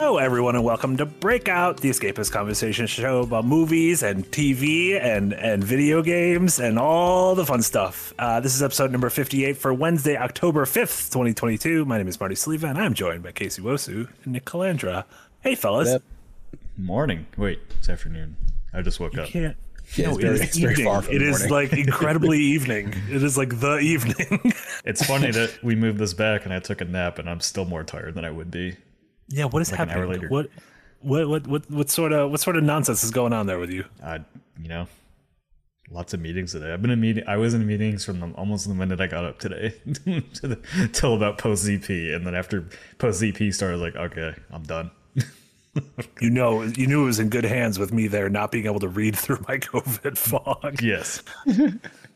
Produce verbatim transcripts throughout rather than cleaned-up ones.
Hello, everyone, and welcome to Breakout, the escapist conversation show about movies and T V and, and video games and all the fun stuff. Uh, this is episode number fifty-eight for Wednesday, October fifth, twenty twenty-two. My name is Marty Sleva, and I'm joined by Casey Wosu and Nick Calandra. Hey, fellas. Yep. Morning. Wait, it's afternoon. I just woke you up. Can't. Yeah, no, it's very, it is, very far from it is like incredibly evening. It is like the evening. It's funny that we moved this back and I took a nap and I'm still more tired than I would be. Yeah, what is like happening? What, what, what, what, what sort of what sort of nonsense is going on there with you? Uh, you know, lots of meetings today. I've been in meeting. I was in meetings from the, almost the minute I got up today to the, till about post Z P, and then after post Z P started, I was like, okay, I'm done. You know, you knew it was in good hands with me there, not being able to read through my COVID fog. Yes.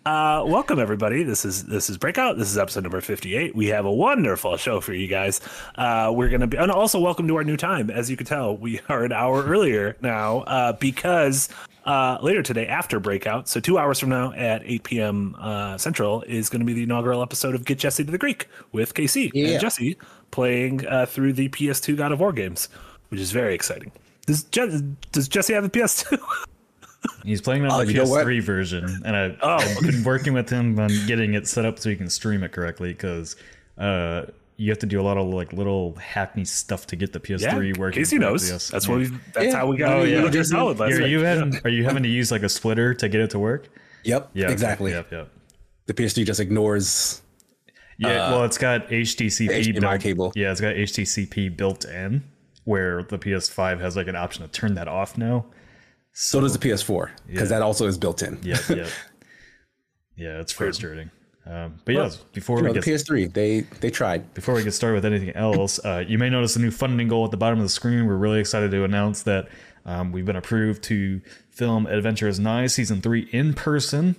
Uh, welcome, everybody. This is this is Breakout. This is episode number fifty-eight. We have a wonderful show for you guys. Uh, we're going to be, and also welcome to our new time. As you can tell, we are an hour earlier now uh, because uh, later today after Breakout, so two hours from now at eight p.m. Uh, Central, is going to be the inaugural episode of Get Jesse to the Greek with K C yeah. and Jesse playing uh, through the P S two God of War games, which is very exciting. Does, Je- does Jesse have a P S two? He's playing on oh, the P S three version, and I, oh. I've been working with him on getting it set up so he can stream it correctly, because uh, you have to do a lot of like little hacky stuff to get the P S three yeah, working. Casey knows. Yes. That's yeah. what we. That's yeah. how we got. Oh, yeah. You're solid. Last You're, you having, are you having to use like a splitter to get it to work? Yep. Yeah. Exactly. Yep. Yep. The P S three just ignores. Yeah. Uh, well, it's got H D C P. H D M I cable. Yeah, it's got H D C P built in, where the P S five has like an option to turn that off now. So, so does the P S four, because yeah. that also is built in. Yeah, yeah, yeah. It's frustrating. Um, but well, yeah, before we know, get the P S three, they they tried. Before we get started with anything else, uh, you may notice a new funding goal at the bottom of the screen. We're really excited to announce that um, we've been approved to film Adventures Nigh Season Three in person.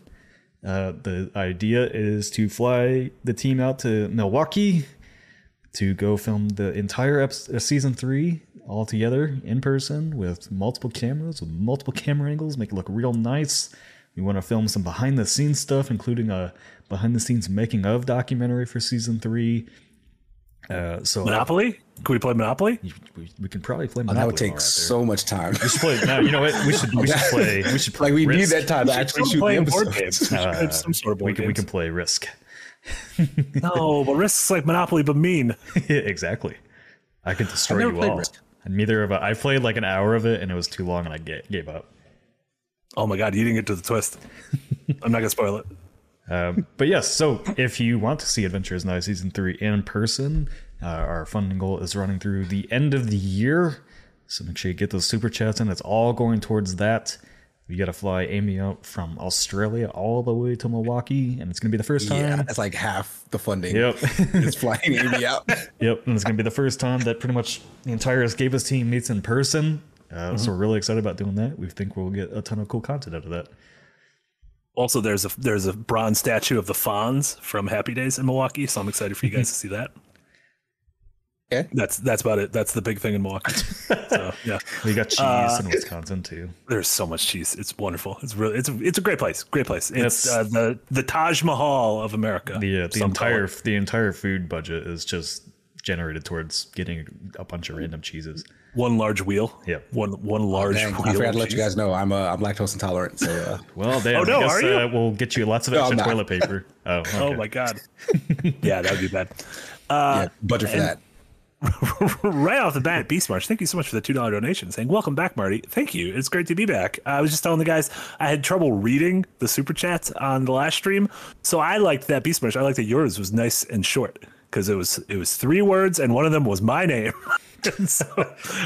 Uh, the idea is to fly the team out to Milwaukee to go film the entire episode, Season Three. All together in person with multiple cameras, with multiple camera angles, make it look real nice. We want to film some behind the scenes stuff, including a behind the scenes making of documentary for season three. Uh, so Monopoly? I, Can we play Monopoly? We, we can probably play Monopoly. Oh, that would take so much time. We should play. No, you know what? We should. We should play. We should play. Like we Risk. Need that time to actually shoot the episode. Uh, some sort of board we can. Games. We can play Risk. No, but Risk's like Monopoly, but mean. Yeah, exactly. I could destroy you all. Risk. Neither of us. I played like an hour of it and it was too long and I get, gave up. Oh my God, you didn't get to the twist. I'm not going to spoil it. Um, but yes, so if you want to see Adventures Nigh Season three in person, uh, our funding goal is running through the end of the year. So make sure you get those super chats in. It's all going towards that. We got to fly Amy out from Australia all the way to Milwaukee, and it's going to be the first time. Yeah, that's like half the funding. Yep. It's flying Amy out. Yep, and it's going to be the first time that pretty much the entire Escapist team meets in person. Uh, mm-hmm. So we're really excited about doing that. We think we'll get a ton of cool content out of that. Also, there's a there's a bronze statue of the Fonz from Happy Days in Milwaukee, so I'm excited for you guys to see that. Okay. That's that's about it. That's the big thing in Milwaukee. So, yeah, we got cheese uh, in Wisconsin too. There's so much cheese. It's wonderful. It's really it's a, it's a great place. Great place. It's uh, the the Taj Mahal of America. The uh, the entire call. the entire food budget is just generated towards getting a bunch of random cheeses. One large wheel. Yeah. One one large. Oh, wheel I forgot to let cheese. You guys know I'm uh, I'm lactose intolerant. So uh... well, damn, oh no, I guess, are you? Uh, we'll get you lots of extra no, toilet paper. Oh, okay. Oh my God. Yeah, that would be bad. Uh, yeah, budget for and, that. Right off the bat, Beast March, thank you so much for the two dollar donation, saying, welcome back, Marty. Thank you. It's great to be back. I was just telling the guys I had trouble reading the super chats on the last stream. So I liked that Beast March. I liked that yours was nice and short because it was it was three words and one of them was my name. So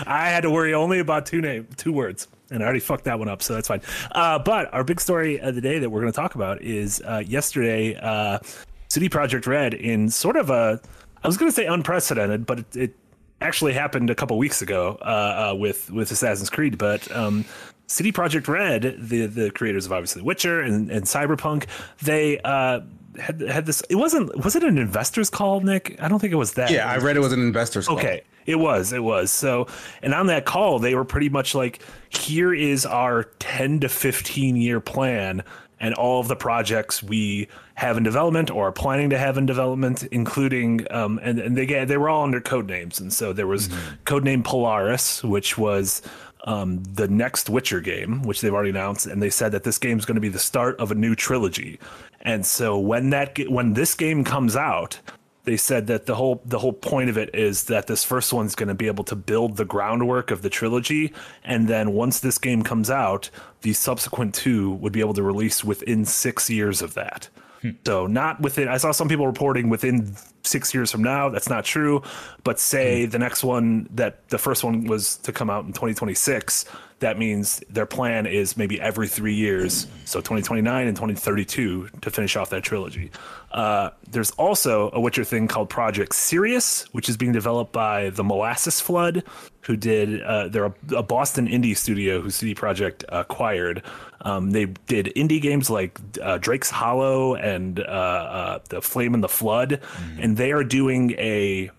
I had to worry only about two name two words. And I already fucked that one up, so that's fine. Uh, but our big story of the day that we're going to talk about is uh, yesterday, uh, C D Projekt Red in sort of a I was going to say unprecedented, but it, it actually happened a couple weeks ago uh, uh, with with Assassin's Creed. But um, C D Projekt Red, the the creators of obviously Witcher and, and Cyberpunk, they uh, had had this. It wasn't was it an investors call, Nick? I don't think it was that. Yeah, I read it was an investors call. Okay, it was it was. So and on that call, they were pretty much like, here is our ten to fifteen year plan and all of the projects we have in development or are planning to have in development, including um, and, and they get, they were all under code names. And so there was mm-hmm. codename Polaris, which was um, the next Witcher game, which they've already announced. And they said that this game is going to be the start of a new trilogy. And so when that when this game comes out, they said that the whole the whole point of it is that this first one's going to be able to build the groundwork of the trilogy, and then once this game comes out, the subsequent two would be able to release within six years of that. Hmm. So not within. I saw some people reporting within six years from now. That's not true, but say hmm. the next one, that the first one was to come out in twenty twenty-six. That means their plan is maybe every three years, so twenty twenty-nine and twenty thirty-two to finish off that trilogy. Uh, there's also a Witcher thing called Project Sirius, which is being developed by the Molasses Flood, who did, uh, they're a, a Boston indie studio who C D Projekt acquired. Um, they did indie games like uh, Drake's Hollow and uh, uh, The Flame in the Flood, mm. and they are doing a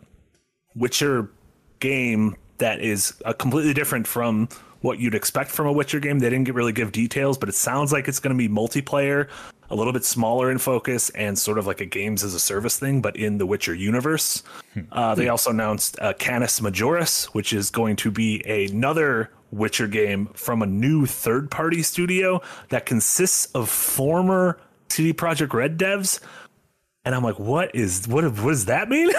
Witcher game that is uh, completely different from what you'd expect from a Witcher game. They didn't get really give details, but it sounds like it's going to be multiplayer, a little bit smaller in focus, and sort of like a games as a service thing, but in the Witcher universe. Uh, they also announced uh, Canis Majoris, which is going to be another Witcher game from a new third-party studio that consists of former C D Projekt Red devs. And I'm like, what is what, what does that mean?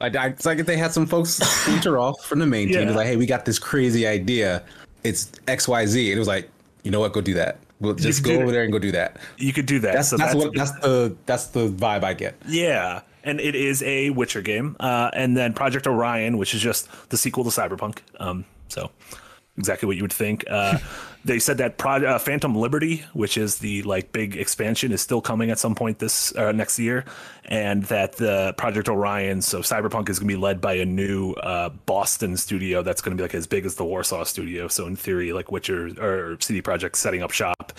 I, I, it's like if they had some folks feature off from the main yeah. team. It's like, hey, we got this crazy idea. It's X Y Z. And it was like, you know what? Go do that. We'll just go over there and go do that. You could do that. That's, so that's, that's what that's the that's the vibe I get. Yeah. And it is a Witcher game. Uh, and then Project Orion, which is just the sequel to Cyberpunk. Um, so exactly what you would think. Uh, they said that Pro- uh, Phantom Liberty, which is the like big expansion, is still coming at some point this uh, next year, and that the Project Orion, so Cyberpunk, is going to be led by a new uh, Boston studio that's going to be like as big as the Warsaw studio. So in theory, like Witcher or C D Projekt setting up shop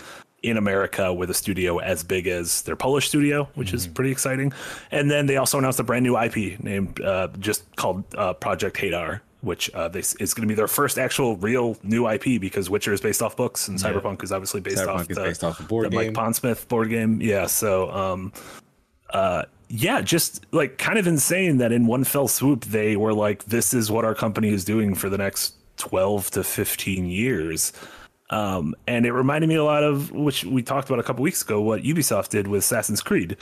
in America with a studio as big as their Polish studio, which mm-hmm. is pretty exciting. And then they also announced a brand new I P named uh, just called uh, Project Hadar, which uh, they, it's going to be their first actual real new I P, because Witcher is based off books and yeah. Cyberpunk is obviously based Cyberpunk off the, based off the board the game. Mike Pondsmith board game. Yeah. So, um, uh, yeah, just like kind of insane that in one fell swoop, they were like, this is what our company is doing for the next twelve to fifteen years. Um, and it reminded me a lot of, which we talked about a couple weeks ago, what Ubisoft did with Assassin's Creed,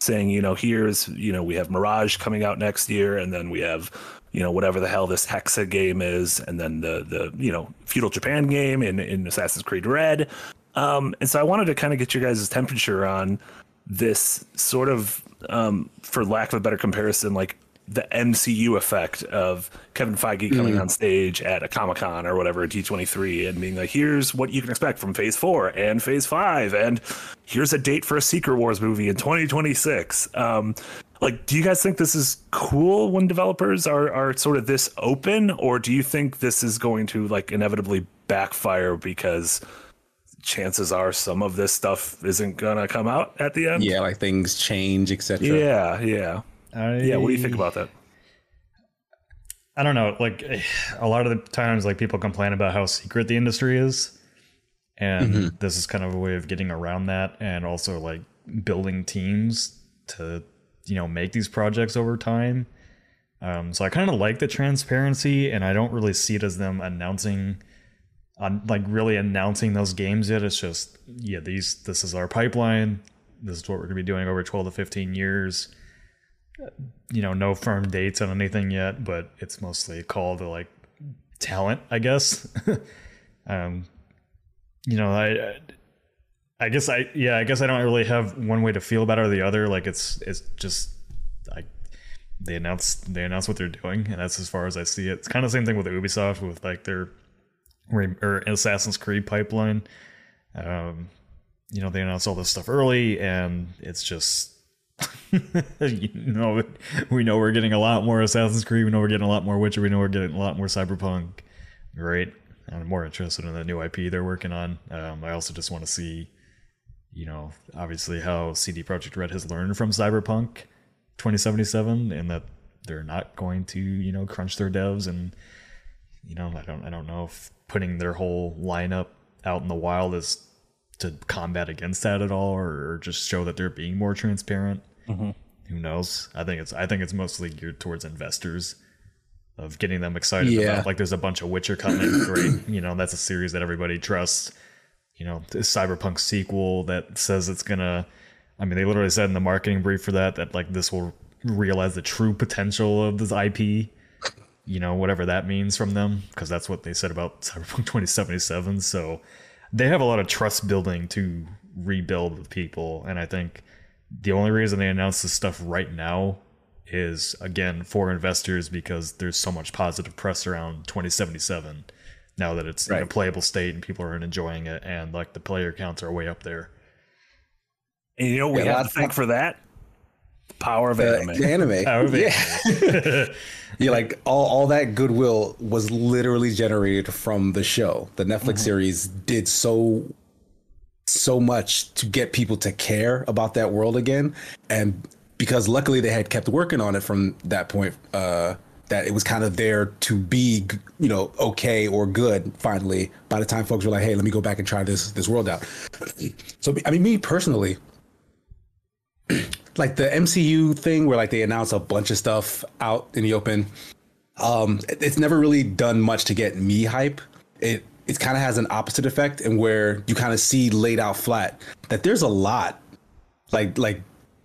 saying, you know, here's, you know, we have Mirage coming out next year, and then we have, you know, whatever the hell this Hexa game is, and then the, the you know, feudal Japan game in, in Assassin's Creed Red. Um, and so I wanted to kind of get your guys' temperature on this sort of, um, for lack of a better comparison, like the M C U effect of Kevin Feige coming mm. on stage at a Comic-Con or whatever, D twenty-three, and being like, here's what you can expect from Phase four and Phase five, and here's a date for a Secret Wars movie in twenty twenty-six. Um, Like, do you guys think this is cool when developers are, are sort of this open, or do you think this is going to like inevitably backfire because chances are some of this stuff isn't going to come out at the end? Yeah, like things change, et cetera. Yeah, yeah. I... Yeah, what do you think about that? I don't know. Like, a lot of the times, like, people complain about how secret the industry is, and mm-hmm. this is kind of a way of getting around that, and also like building teams to, you know, make these projects over time. Um, so I kind of like the transparency, and I don't really see it as them announcing on uh, like really announcing those games yet. It's just, yeah, these, this is our pipeline. This is what we're going to be doing over twelve to fifteen years. You know, no firm dates on anything yet, but it's mostly a call to like talent, I guess. um, you know, I, I I guess I yeah I guess I don't really have one way to feel about it or the other. Like, it's it's just like they announce they announce what they're doing, and that's as far as I see it. It's kind of the same thing with Ubisoft with like their or Assassin's Creed pipeline. Um, you know, they announce all this stuff early, and it's just you know we know we're getting a lot more Assassin's Creed, we know we're getting a lot more Witcher, we know we're getting a lot more Cyberpunk. Great, I'm more interested in the new I P they're working on. Um, I also just want to see, you know, obviously how C D Projekt Red has learned from Cyberpunk twenty seventy-seven, and that they're not going to, you know, crunch their devs, and, you know, I don't I don't know if putting their whole lineup out in the wild is to combat against that at all, or just show that they're being more transparent. Mm-hmm. Who knows? I think it's I think it's mostly geared towards investors, of getting them excited yeah. about, like, there's a bunch of Witcher coming. Great, you know, that's a series that everybody trusts. You know, this Cyberpunk sequel that says it's gonna. I mean, they literally said in the marketing brief for that that like this will realize the true potential of this I P. You know, whatever that means from them, because that's what they said about Cyberpunk twenty seventy-seven. So they have a lot of trust building to rebuild with people. And I think the only reason they announce this stuff right now is, again, for investors, because there's so much positive press around twenty seventy-seven now that it's right. in a playable state and people are enjoying it. And like the player counts are way up there. And you know, we yeah, have to thank for that. The power of uh, anime. Anime. Power of yeah. anime. Yeah, like all, all that goodwill was literally generated from the show. The Netflix mm-hmm. series did so so much to get people to care about that world again. And because luckily they had kept working on it from that point, uh, that it was kind of there to be, you know, okay or good finally by the time folks were like, hey, let me go back and try this this world out. So, I mean, me personally, like the M C U thing where like they announce a bunch of stuff out in the open, um, it's never really done much to get me hype. It it kind of has an opposite effect, and where you kind of see laid out flat that there's a lot. Like like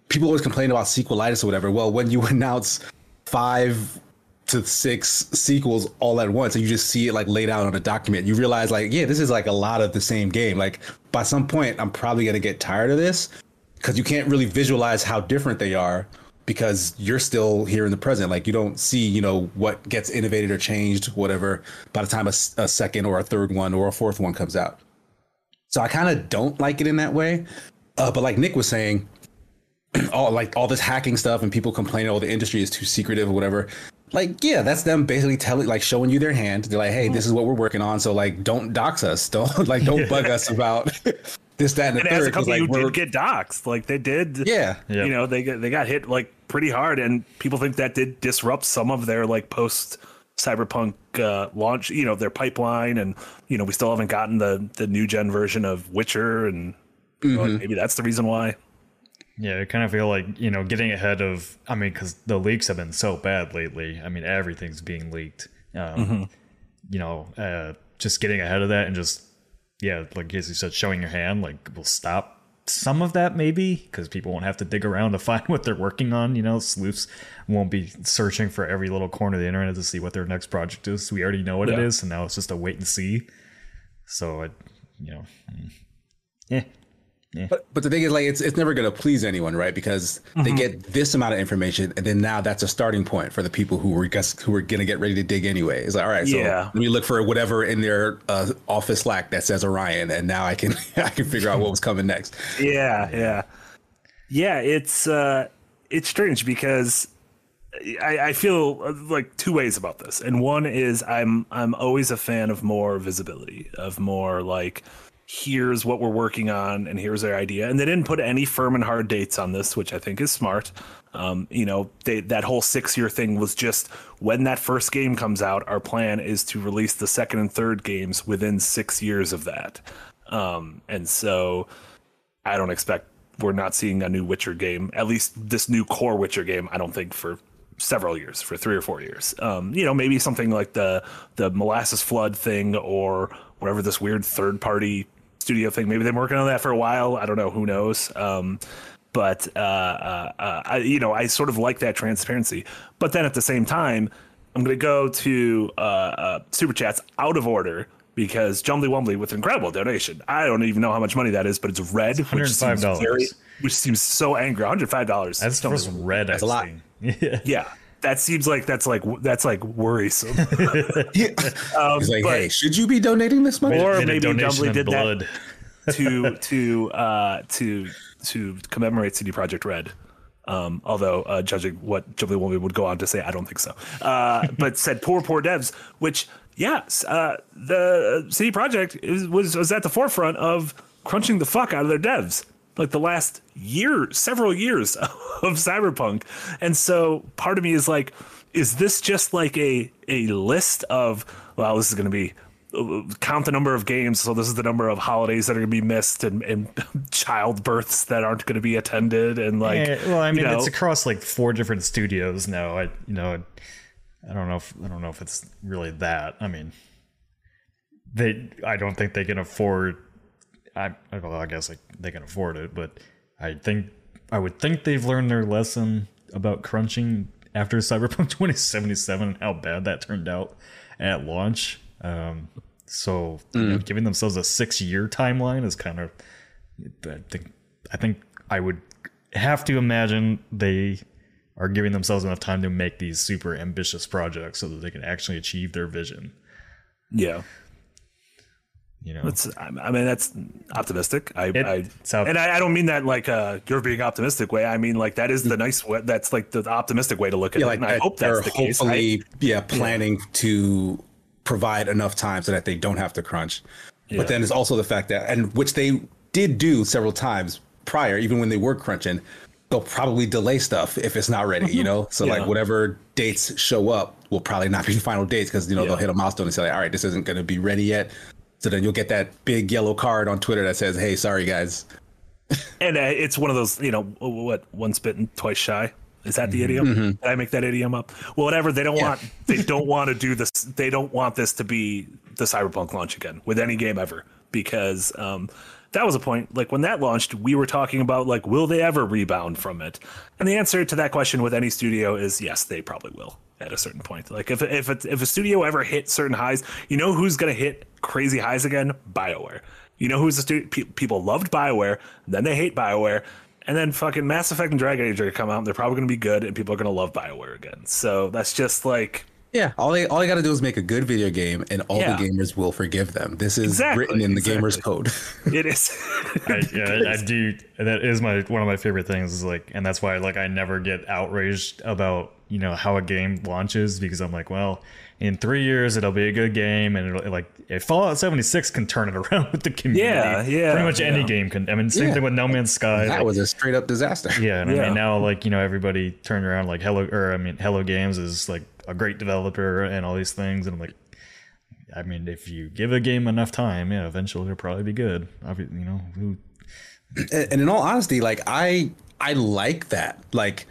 people always complain about sequelitis or whatever. Well, when you announce five to six sequels all at once and you just see it like laid out on a document, you realize like, yeah, this is like a lot of the same game. Like by some point, I'm probably gonna get tired of this. Because you can't really visualize how different they are, because you're still here in the present. Like you don't see, you know, what gets innovated or changed, whatever, by the time a, a second or a third one or a fourth one comes out. So I kind of don't like it in that way. Uh, but like Nick was saying, all like all this hacking stuff and people complaining, oh, the industry is too secretive or whatever. Like, yeah, that's them basically telling, like, showing you their hand. They're like, hey, this is what we're working on. So like, don't dox us. Don't like, don't bug us about. This, that, and the and third. As a company, like, you did get doxxed. Like they did. Yeah. Yep. You know, they they got hit like pretty hard, and people think that did disrupt some of their like post Cyberpunk uh, launch. You know, their pipeline, and you know, we still haven't gotten the the new gen version of Witcher, and you know, mm-hmm. like maybe that's the reason why. Yeah, I kind of feel like, you know, getting ahead of. I mean, because the leaks have been so bad lately. I mean, everything's being leaked. Um, mm-hmm. You know, uh, just getting ahead of that and just. Yeah, like as you said, showing your hand, like, will stop some of that maybe, because people won't have to dig around to find what they're working on. You know, sleuths won't be searching for every little corner of the internet to see what their next project is. We already know what yeah. it is, and now it's just a wait and see. So, I, you know, yeah. yeah. But but the thing is, like, it's it's never going to please anyone, right? Because mm-hmm. they get this amount of information, and then now that's a starting point for the people who were who were going to get ready to dig anyway. It's like, all right, yeah. so let me look for whatever in their uh, office Slack that says Orion, and now I can I can figure out what was coming next. Yeah, yeah, yeah. It's uh, it's strange because I, I feel like two ways about this, and one is I'm I'm always a fan of more visibility, of more like. Here's what we're working on and here's their idea. And they didn't put any firm and hard dates on this, which I think is smart. Um, you know, they, that whole six year thing was just when that first game comes out, our plan is to release the second and third games within six years of that. Um, and so I don't expect we're not seeing a new Witcher game, at least this new core Witcher game, I don't think for several years, for three or four years. Um, you know, maybe something like the, the Molasses Flood thing or whatever this weird third party studio thing. Maybe they've been working on that for a while. I don't know. Who knows? Um, but, uh, uh, uh, I, you know, I sort of like that transparency. But then at the same time, I'm going to go to uh, uh, Super Chats out of order because Jumbly Wumbly with an incredible donation. I don't even know how much money that is, but it's red. It's which seems very, Which seems so angry. one hundred five dollars. That's the first red That's I've a lot. Seen. Yeah. yeah. That seems like that's like that's like worrisome. yeah. um, He's like, but, hey, should you be donating this money? Or maybe Dumbly did blood. that to to uh, to to commemorate C D Projekt Red. Um, although uh, judging what Jumbly Woman would go on to say, I don't think so. Uh, but said poor poor devs, which yes, uh, the C D Projekt is, was was at the forefront of crunching the fuck out of their devs. Like the last year, several years of Cyberpunk. And so part of me is like, is this just like a a list of, well, this is going to be count the number of games. So this is the number of holidays that are going to be missed, and, and childbirths that aren't going to be attended. And like, yeah, well, I mean, you know, it's across like four different studios now. I, you know, I don't know if, I don't know if it's really that. I mean, they, I don't think they can afford, I, well, I guess like they can afford it, but I think, I would think they've learned their lesson about crunching after Cyberpunk twenty seventy-seven and how bad that turned out at launch. Um, so mm. you know, giving themselves a six-year timeline is kind of, I think, I think I would have to imagine they are giving themselves enough time to make these super ambitious projects so that they can actually achieve their vision. Yeah. You know, it's, I mean, that's optimistic. I, it, I how, and I, I don't mean that like uh, you're being optimistic way. I mean, like, that is the nice way. That's like the optimistic way to look at yeah, it. Like, and I, I hope that's the case. They're hopefully, yeah, planning yeah. to provide enough time so that they don't have to crunch. Yeah. But then it's also the fact that, and which they did do several times prior, even when they were crunching, they'll probably delay stuff if it's not ready, you know? So yeah. like whatever dates show up will probably not be final dates because, you know, yeah. they'll hit a milestone and say, like, all right, this isn't going to be ready yet. So then you'll get that big yellow card on Twitter that says, hey, sorry, guys. And uh, it's one of those, you know, what, once bitten, twice shy. Is that the idiom? Mm-hmm. Did I make that idiom up? Well, whatever. They don't yeah. want they don't want to do this. They don't want this to be the Cyberpunk launch again with any game ever, because um, that was a point. Like when that launched, we were talking about, like, will they ever rebound from it? And the answer to that question with any studio is yes, they probably will at a certain point. Like if if it's, if a studio ever hit certain highs, you know who's going to hit crazy highs again? BioWare. You know who's the studio? Pe- people loved BioWare, then they hate BioWare. And then fucking Mass Effect and Dragon Age are going to come out, and they're probably going to be good, and people are going to love BioWare again. So that's just like... Yeah, all they, all you got to do is make a good video game, and all yeah. the gamers will forgive them. This is exactly, written in the exactly. gamers' code. It is. I, yeah, I do. That is my one of my favorite things. Is like, and that's why like I never get outraged about, you know, how a game launches, because I'm like, well, in three years it'll be a good game, and it'll, like, if Fallout seventy-six can turn it around with the community. Yeah, yeah. Pretty much yeah. any game can. I mean, same yeah. thing with No Man's Sky. That like, was a straight up disaster. Yeah, and yeah. I mean now like, you know, everybody turned around like Hello, or I mean Hello Games is like a great developer and all these things, and I'm like, I mean, if you give a game enough time, yeah, eventually it'll probably be good. You know, who... and, and in all honesty, like I, I like that. Like,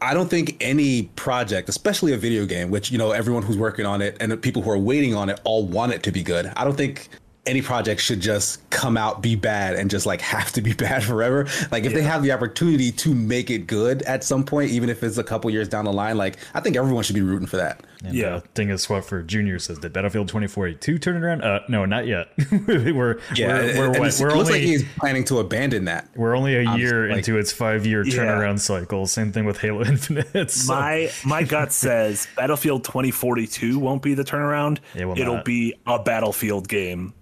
I don't think any project, especially a video game, which, you know, everyone who's working on it and the people who are waiting on it all want it to be good. I don't think any project should just come out, be bad, and just like have to be bad forever. Like if yeah. they have the opportunity to make it good at some point, even if it's a couple years down the line, like I think everyone should be rooting for that. And yeah. Thing is, what for Junior says that Battlefield twenty forty-two turn it around? Uh, no, not yet. we're yeah, we're, we're, we're, we're looks only, like he's planning to abandon that. We're only a I'm year like, into its five-year turnaround yeah. cycle. Same thing with Halo Infinite. So. My my gut says Battlefield twenty forty-two won't be the turnaround. It will It'll not. be a Battlefield game.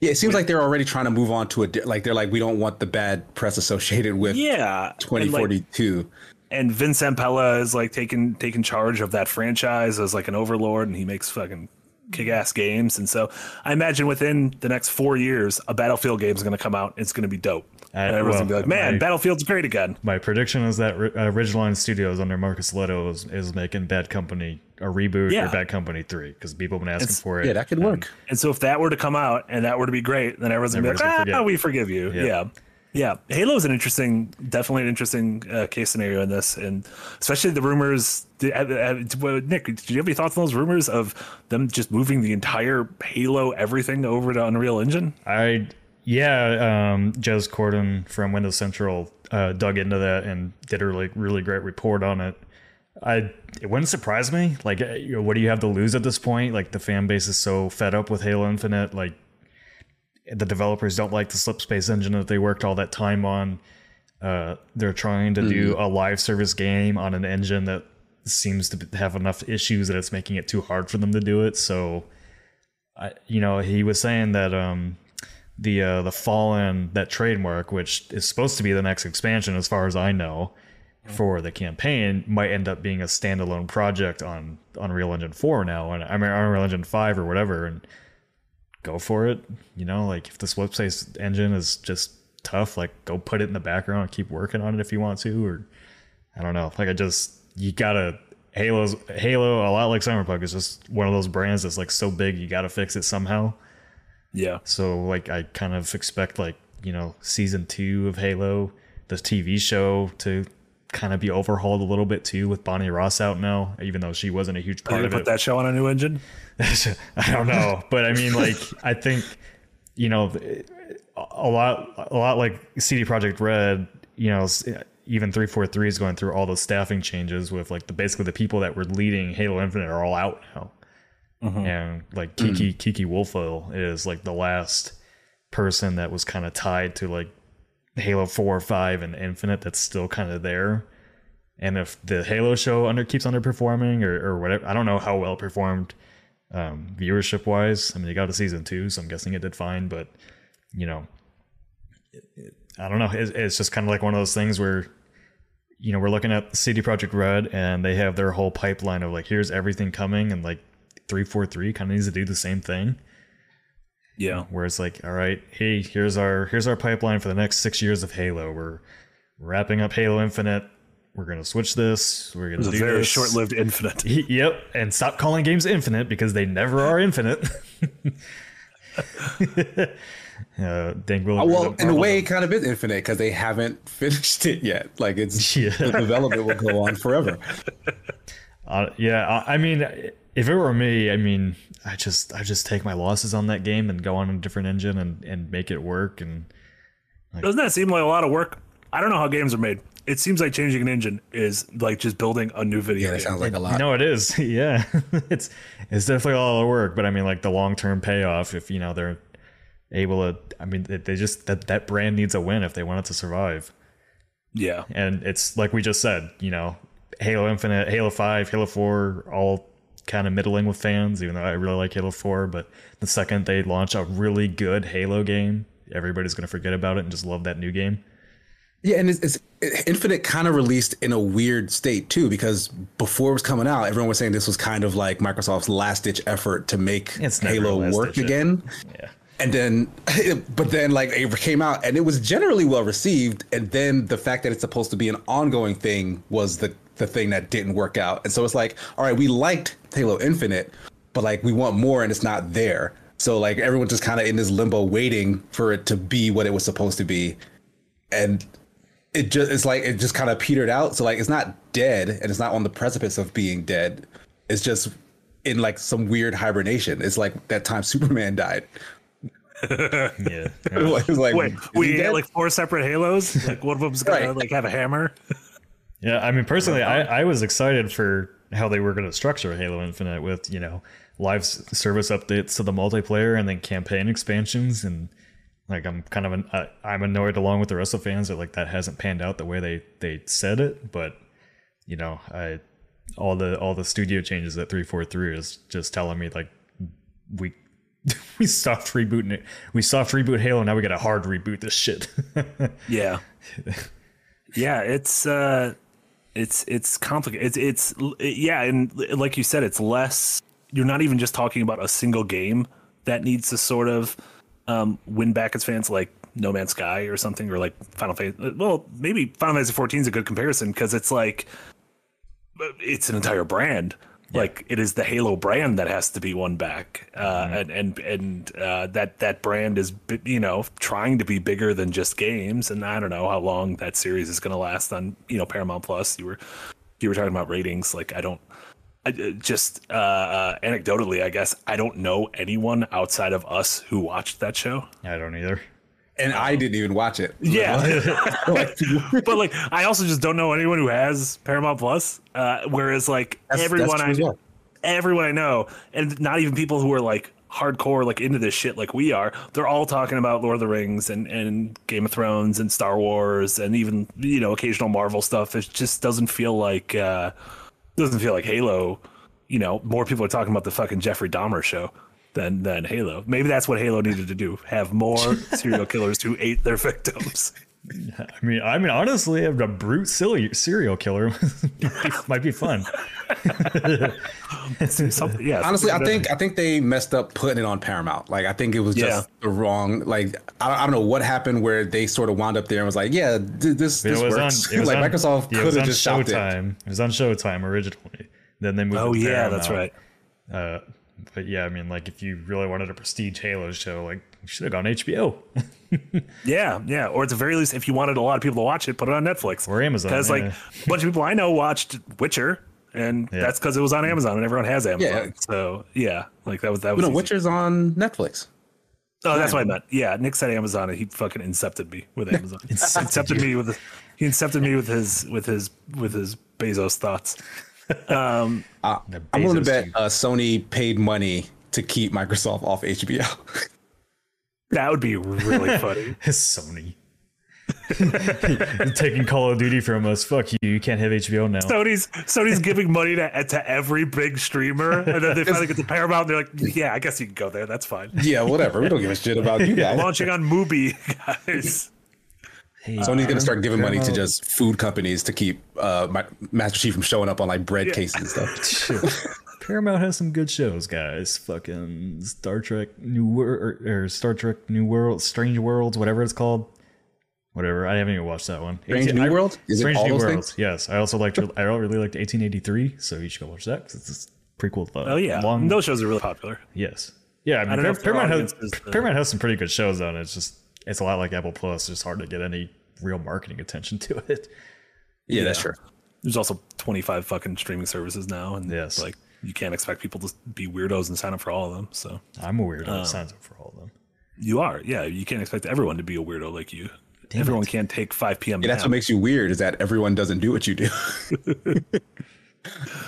Yeah, it seems like they're already trying to move on to a di- like they're like, we don't want the bad press associated with yeah, twenty forty-two. And like, and Vince Zampella is like taking taking charge of that franchise as like an overlord, and he makes fucking kick-ass games. And so I imagine within the next four years, a Battlefield game is going to come out. It's going to be dope. I, and everyone's well, going to be like, man, my, Battlefield's great again. My prediction is that uh, Ridgeline Studios under Marcus Leto is, is making Bad Company a reboot yeah. or Bad Company three, because people have been asking it's, for it. Yeah, that could and, work. And so if that were to come out and that were to be great, then everyone's going to be like, ah, we forgive you. Yeah. yeah. Yeah, Halo is an interesting, definitely an interesting uh, case scenario in this, and especially the rumors. Did, uh, uh, Nick, did you have any thoughts on those rumors of them just moving the entire Halo everything over to Unreal Engine? I yeah, um, Jez Corden from Windows Central uh, dug into that and did a really, really great report on it. I it wouldn't surprise me. Like, you know, what do you have to lose at this point? Like, the fan base is so fed up with Halo Infinite, like. The developers don't like the Slipspace engine that they worked all that time on. Uh, they're trying to mm-hmm. do a live service game on an engine that seems to have enough issues that it's making it too hard for them to do it. So, I, you know, he was saying that um, the uh, the Fallen, that trademark, which is supposed to be the next expansion, as far as I know, mm-hmm. for the campaign, might end up being a standalone project on Unreal Engine four now, and I mean Unreal Engine five or whatever, and. Go for it, you know, like if this web-based engine is just tough, like go put it in the background and keep working on it if you want to, or I don't know, like I just, you gotta Halo's Halo, a lot like Cyberpunk, is just one of those brands that's like so big you got to fix it somehow. Yeah. So like I kind of expect like, you know, season two of Halo, the T V show, to kind of be overhauled a little bit too, with Bonnie Ross out now, even though she wasn't a huge part of it. Put that show on a new engine. I don't know, but I mean, like I think, you know, a lot, a lot like C D Projekt Red, you know. Even three forty-three is going through all those staffing changes with like the basically the people that were leading Halo Infinite are all out now. Mm-hmm. And like Kiki, mm-hmm. Kiki Wolfo is like the last person that was kind of tied to like Halo four, five and Infinite that's still kind of there. And if the Halo show under keeps underperforming or, or whatever, I don't know how well it performed um, viewership wise. I mean, they got to season two, so I'm guessing it did fine, but you know, it, it, I don't know. It's, it's just kind of like one of those things where, you know, we're looking at C D Projekt Red and they have their whole pipeline of like, here's everything coming, and like three forty-three kind of needs to do the same thing. Yeah. Where it's like, all right, hey, here's our here's our pipeline for the next six years of Halo. We're wrapping up Halo Infinite. We're gonna switch this. We're gonna do this. It was a very short-lived Infinite. Yep, and stop calling games Infinite because they never are infinite. Uh, well, well in a way, it kind of is infinite because they haven't finished it yet. Like it's yeah. the development will go on forever. Uh, yeah, I, I mean, if it were me, I mean, I just I just take my losses on that game and go on a different engine and, and make it work. And like, doesn't that seem like a lot of work? I don't know how games are made. It seems like changing an engine is like just building a new video. Yeah, that sounds like a lot. No, it is. Yeah, it's it's definitely a lot of work. But I mean, like the long term payoff, if you know they're able to, I mean, they just that that brand needs a win if they want it to survive. Yeah, and it's like we just said, you know, Halo Infinite, Halo Five, Halo Four, all kind of middling with fans. Even though I really like Halo Four, but the second they launch a really good Halo game, everybody's going to forget about it and just love that new game. Yeah, and it's, it's Infinite kind of released in a weird state too, because before it was coming out, everyone was saying this was kind of like Microsoft's last ditch effort to make Halo work again. Yeah. And then, but then like it came out and it was generally well received. And then the fact that it's supposed to be an ongoing thing was the, the thing that didn't work out. And so it's like, all right, we liked Halo Infinite, but like we want more and it's not there. So like everyone's just kind of in this limbo waiting for it to be what it was supposed to be. And it just, it's like, it just kind of petered out. So like, it's not dead and it's not on the precipice of being dead. It's just in like some weird hibernation. It's like that time Superman died. yeah, yeah. Like, wait, we had like four separate Halos. Like one of them's gonna right. like have a hammer. Yeah, I mean, personally, I, I was excited for how they were gonna structure Halo Infinite with, you know, live service updates to the multiplayer and then campaign expansions. And like, I'm kind of an, uh, I'm annoyed along with the rest of fans that like that hasn't panned out the way they they said it. But you know, I all the all the studio changes at three forty-three is just telling me like we. We soft rebooting it. We soft reboot Halo. Now we got a hard reboot this shit. yeah, yeah. It's uh, it's it's complicated. It's it's it, yeah, and like you said, it's less. You're not even just talking about a single game that needs to sort of um, win back its fans, like No Man's Sky or something, or like Final Fantasy. Well, maybe Final Fantasy fourteen is a good comparison because it's like it's an entire brand. Yeah. Like it is the Halo brand that has to be won back, uh, mm-hmm. and and and uh, that that brand is, you know, trying to be bigger than just games. And I don't know how long that series is going to last on, you know, Paramount Plus. You were you were talking about ratings. Like I don't, I, just uh, uh, anecdotally, I guess I don't know anyone outside of us who watched that show. I don't either. And I didn't even watch it. Yeah. But like, I also just don't know anyone who has Paramount Plus. Uh, whereas like that's, everyone, that's I, well. everyone I know, and not even people who are like hardcore, like into this shit, like we are, they're all talking about Lord of the Rings and, and Game of Thrones and Star Wars and even, you know, occasional Marvel stuff. It just doesn't feel like, uh, doesn't feel like Halo, you know, more people are talking about the fucking Jeffrey Dahmer show. Than than Halo. Maybe that's what Halo needed to do: have more serial killers who ate their victims. I mean, I mean, honestly, a brute silly serial killer might be fun. Something, yeah, honestly, I think different. I think they messed up putting it on Paramount. Like, I think it was just yeah. the wrong. Like, I, I don't know what happened where they sort of wound up there and was like, "Yeah, this this it was works." On, it was like on, Microsoft yeah, could have just Showtime. It. it was on Showtime originally. Then they moved. Oh yeah, that's right. Uh, but yeah, I mean, like if you really wanted a prestige Halo show, like you should have gone H B O. yeah, yeah. Or at the very least, if you wanted a lot of people to watch it, put it on Netflix or Amazon. Because yeah. like a bunch of people I know watched Witcher, and yeah. that's because it was on Amazon, and everyone has Amazon. Yeah. So yeah, like that was that was. No, Witcher's on Netflix. Oh, that's what I meant. Yeah, Nick said Amazon, and he fucking incepted me with Amazon. incepted me with, he incepted me with his with his with his Bezos thouts. Um, uh, Bezos I'm willing to bet uh, Sony paid money to keep Microsoft off H B O. That would be really funny. Sony taking Call of Duty from us. Fuck you! You can't have H B O now. Sony's Sony's giving money to to every big streamer, and then they finally get to Paramount. And they're like, yeah, I guess you can go there. That's fine. Yeah, whatever. We don't give a shit about you guys. Launching on Mubi, guys. Hey, Sony's uh, gonna start giving money to just food companies to keep uh, my, Master Chief from showing up on like bread yeah. cases and stuff. Paramount has some good shows, guys. Fucking Star Trek New World or, or Star Trek New World, Strange Worlds, whatever it's called. Whatever, I haven't even watched that one. Strange New World? Is it all those things? Yes, I also liked. I really liked eighteen eighty-three, so you should go watch that because it's a prequel. Oh yeah, long... those shows are really popular. Yes, yeah. I mean, I Paramount has the... Paramount has some pretty good shows on it. It's just it's a lot like Apple Plus. It's just hard to get any real marketing attention to it. Yeah, yeah. that's true. There's also twenty-five fucking streaming services now, and yes, like you can't expect people to be weirdos and sign up for all of them. So I'm a weirdo um, that signs up for all of them. You are, yeah. You can't expect everyone to be a weirdo like you. Damn everyone it. Can't take five p.m. Yeah, that's what makes you weird is that everyone doesn't do what you do.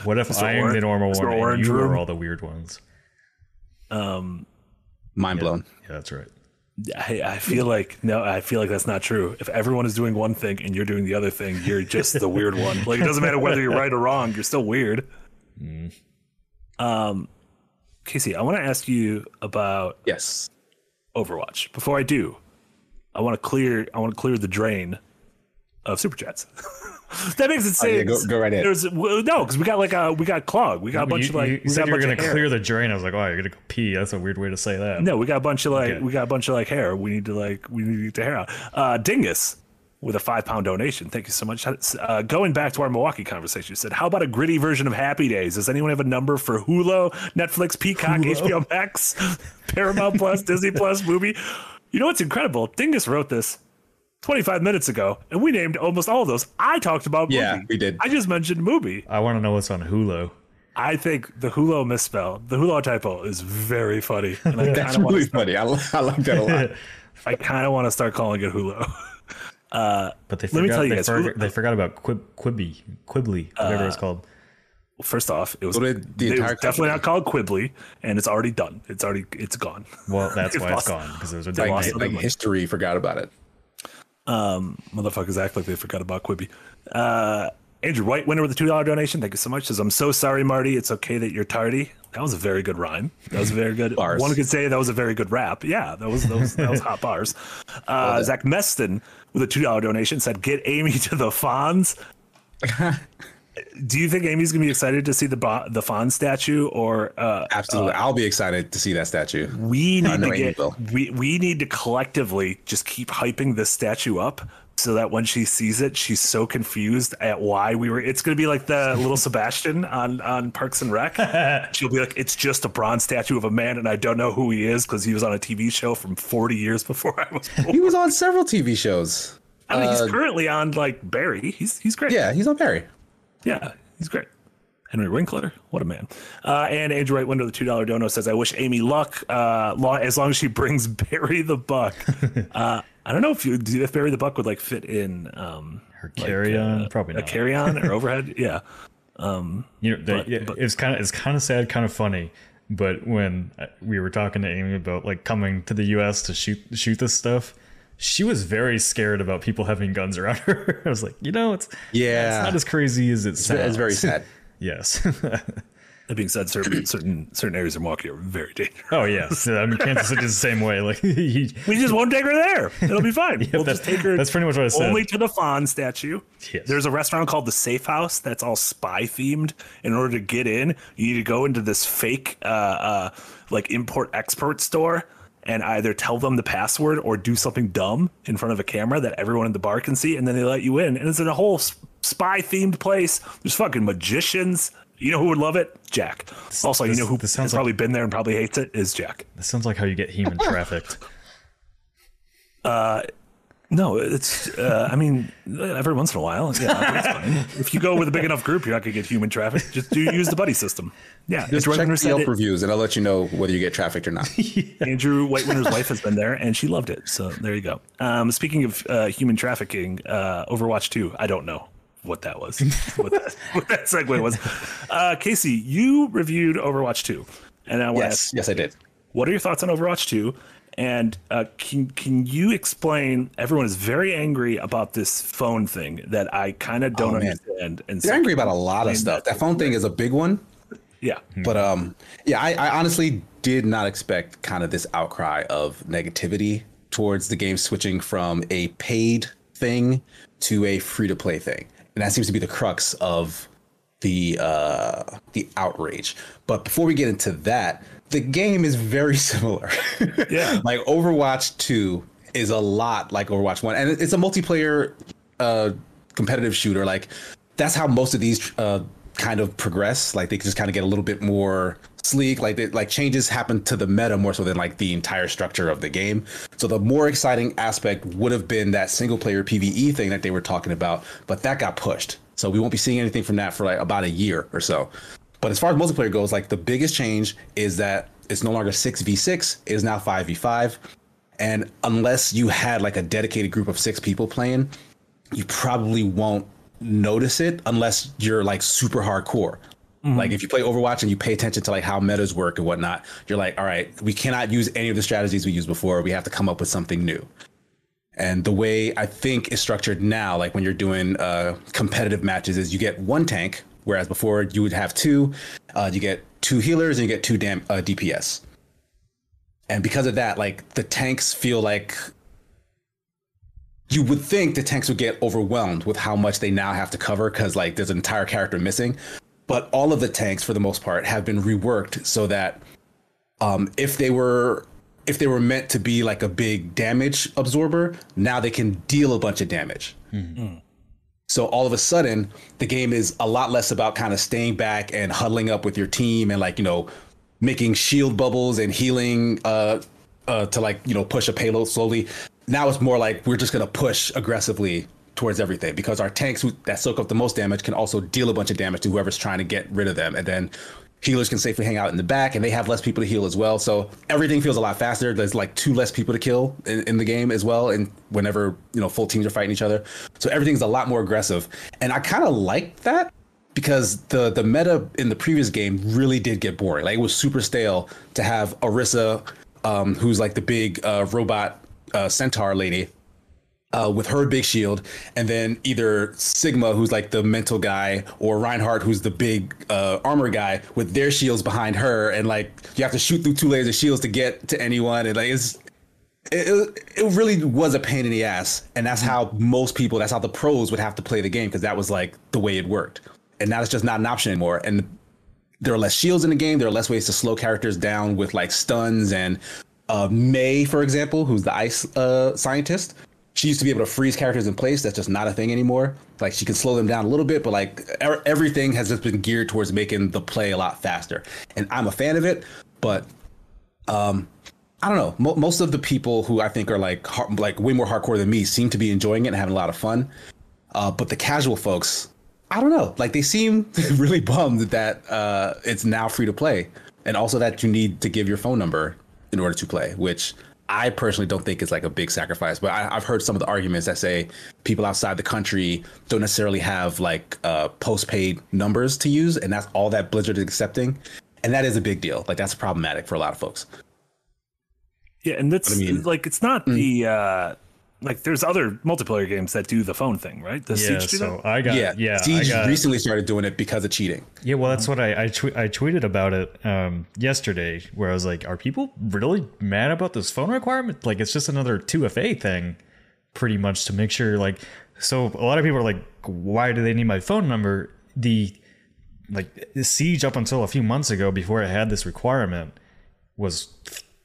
What if I am the normal one and you room. Are all the weird ones? Um, Mind yeah, blown. Yeah, that's right. I, I feel like no, I feel like that's not true. If everyone is doing one thing and you're doing the other thing, you're just the weird one. Like it doesn't matter whether you're right or wrong. You're still weird. Mm. Um, Casey, I want to ask you about yes, Overwatch. Before I do. I want to clear. I want to clear the drain of super chats. That makes it sense. Oh, yeah, go, go right in. There's, well, no, because we got like a we got clog. We got a bunch you, of like. You, you said you were going to clear the drain. I was like, oh, you're going to go pee. That's a weird way to say that. No, we got a bunch of like okay. we got a bunch of like hair. We need to like we need to get the hair out. Uh, Dingus with a five pound donation. Thank you so much. Uh, going back to our Milwaukee conversation, you said, how about a gritty version of Happy Days? Does anyone have a number for Hulu, Netflix, Peacock, Hulu? H B O Max, Paramount Plus, Disney Plus, Mubi? You know what's incredible? Dingus wrote this twenty-five minutes ago, and we named almost all of those. I talked about Mubi. Yeah, we did. I just mentioned Mubi. I want to know what's on Hulu. I think the Hulu misspell, the Hulu typo is very funny. And I That's really start, funny. I, I like that a lot. I kind of want to start calling it Hulu. Uh, but they forgot, let me tell you they guys. For, Hulu, they forgot about Quib, Quibi, Quibbly, whatever uh, it's called. First off, it was, the it was definitely not called Quibbly, and it's already done. It's already it's gone. Well, that's why lost, it's gone because there's a like, lost like history forgot about it. Um, motherfuckers act like they forgot about Quibi. Uh, Andrew White, winner with a two dollar donation. Thank you so much. Says, I'm so sorry, Marty. It's okay that you're tardy. That was a very good rhyme. That was very good. Bars. One could say that was a very good rap. Yeah, that was that was, that was hot bars. Uh, Zach Meston with a two dollar donation said, "Get Amy to the Fonz." Do you think Amy's gonna be excited to see the bo- the Fawn statue or uh, absolutely? Uh, I'll be excited to see that statue. We need to get, we we need to collectively just keep hyping this statue up so that when she sees it, she's so confused at why we were. It's gonna be like the little Sebastian on on Parks and Rec. She'll be like, "It's just a bronze statue of a man, and I don't know who he is because he was on a T V show from forty years before I was born." He was on several T V shows. I mean, uh, he's currently on like Barry. He's he's great. Yeah, he's on Barry. Yeah, he's great. Henry Winkler, what a man. Uh, and Andrew White Window, the two dollar dono, says, I wish Amy luck uh, law, as long as she brings Barry the Buck. uh, I don't know if you if Barry the Buck would like fit in um, her carry-on, like, uh, probably not. A carry-on or overhead, yeah. Um, you know, but, the, but, it's kind of it's kind of sad, kind of funny. But when we were talking to Amy about like coming to the U S to shoot shoot this stuff, she was very scared about people having guns around her. I was like, you know, it's yeah, it's not as crazy as it sounds. It's very sad. Yes. That being said, certain certain certain areas in Milwaukee are very dangerous. Oh yes, I mean Kansas City is the same way. Like he, we just won't take her there. It'll be fine. Yeah, we'll just take her. That's pretty much what I said. Only to the Fawn statue. Yes. There's a restaurant called the Safe House that's all spy themed. In order to get in, you need to go into this fake uh, uh, like import export store. And either tell them the password or do something dumb in front of a camera that everyone in the bar can see, and then they let you in. And it's in a whole spy-themed place. There's fucking magicians. You know who would love it? Jack. This, also, this, you know who has probably like, been there and probably hates it is Jack. This sounds like how you get human trafficked. Uh, no, it's. Uh, I mean, every once in a while, yeah, it's fine. If you go with a big enough group, you're not gonna get human trafficked. Just do use the buddy system. Yeah, just check the Yelp reviews, and I'll let you know whether you get trafficked or not. Yeah. Andrew Whitewinter's wife has been there, and she loved it. So there you go. Um, speaking of uh, human trafficking, uh, Overwatch Two. I don't know what that was, what that, what that segue was. Uh, Casey, you reviewed Overwatch Two, and I want yes, to ask, yes, I did. What are your thoughts on Overwatch Two? And uh, can can you explain? Everyone is very angry about this phone thing that I kind of don't oh, understand. And they're so angry about a lot of stuff. That, that phone thing is a big one. Yeah, but um, yeah, I, I honestly did not expect kind of this outcry of negativity towards the game switching from a paid thing to a free to play thing, and that seems to be the crux of the uh, the outrage. But before we get into that. The game is very similar. Yeah. Like Overwatch two is a lot like Overwatch one, and it's a multiplayer uh, competitive shooter. Like that's how most of these uh, kind of progress. Like they just kind of get a little bit more sleek. Like they, like changes happen to the meta more so than like the entire structure of the game. So the more exciting aspect would have been that single player P V E thing that they were talking about, but that got pushed. So we won't be seeing anything from that for like about a year or so. But as far as multiplayer goes, like the biggest change is that it's no longer six v six, it is now five v five. And unless you had like a dedicated group of six people playing, you probably won't notice it unless you're like super hardcore. Mm-hmm. Like if you play Overwatch and you pay attention to like how metas work and whatnot, you're like, all right, we cannot use any of the strategies we used before. We have to come up with something new. And the way I think is structured now, like when you're doing uh, competitive matches is you get one tank, whereas before you would have two, uh, you get two healers and you get two damn uh, D P S. And because of that, like the tanks feel like you would think the tanks would get overwhelmed with how much they now have to cover because like there's an entire character missing. But all of the tanks, for the most part, have been reworked so that um, if they were if they were meant to be like a big damage absorber, now they can deal a bunch of damage. Mm-hmm. So all of a sudden, the game is a lot less about kind of staying back and huddling up with your team and like, you know, making shield bubbles and healing uh, uh, to like, you know, push a payload slowly. Now it's more like we're just going to push aggressively towards everything because our tanks who, that soak up the most damage can also deal a bunch of damage to whoever's trying to get rid of them. And then healers can safely hang out in the back and they have less people to heal as well. So everything feels a lot faster. There's like two less people to kill in, in the game as well. And whenever, you know, full teams are fighting each other. So everything's a lot more aggressive. And I kind of like that because the, the meta in the previous game really did get boring. Like it was super stale to have Orisa, um, who's like the big uh, robot uh, centaur lady uh, with her big shield. And then either Sigma, who's like the mental guy, or Reinhardt, who's the big uh, armor guy with their shields behind her. And like you have to shoot through two layers of shields to get to anyone. And like it's, It, it really was a pain in the ass. And that's how most people, that's how the pros would have to play the game because that was like the way it worked. And now it's just not an option anymore. And there are less shields in the game. There are less ways to slow characters down with like stuns. And uh, May, for example, who's the ice uh, scientist, she used to be able to freeze characters in place. That's just not a thing anymore. Like she can slow them down a little bit, but like er- everything has just been geared towards making the play a lot faster. And I'm a fan of it, but um. I don't know. Mo- most of the people who I think are like har- like way more hardcore than me seem to be enjoying it and having a lot of fun. Uh, but the casual folks, I don't know. Like they seem really bummed that uh, it's now free to play, and also that you need to give your phone number in order to play, which I personally don't think is like a big sacrifice. But I- I've heard some of the arguments that say people outside the country don't necessarily have like uh, postpaid numbers to use, and that's all that Blizzard is accepting, and that is a big deal. Like that's problematic for a lot of folks. Yeah, and that's I mean, like it's not mm. the uh, like there's other multiplayer games that do the phone thing, right? The yeah, Siege do so that? I got yeah, yeah Siege I got, recently started doing it because of cheating. Yeah, well, that's what I I, tw- I tweeted about it um, yesterday, where I was like, "Are people really mad about this phone requirement? Like, it's just another two F A thing, pretty much to make sure like." So a lot of people are like, "Why do they need my phone number?" The like Siege up until a few months ago, before it had this requirement, was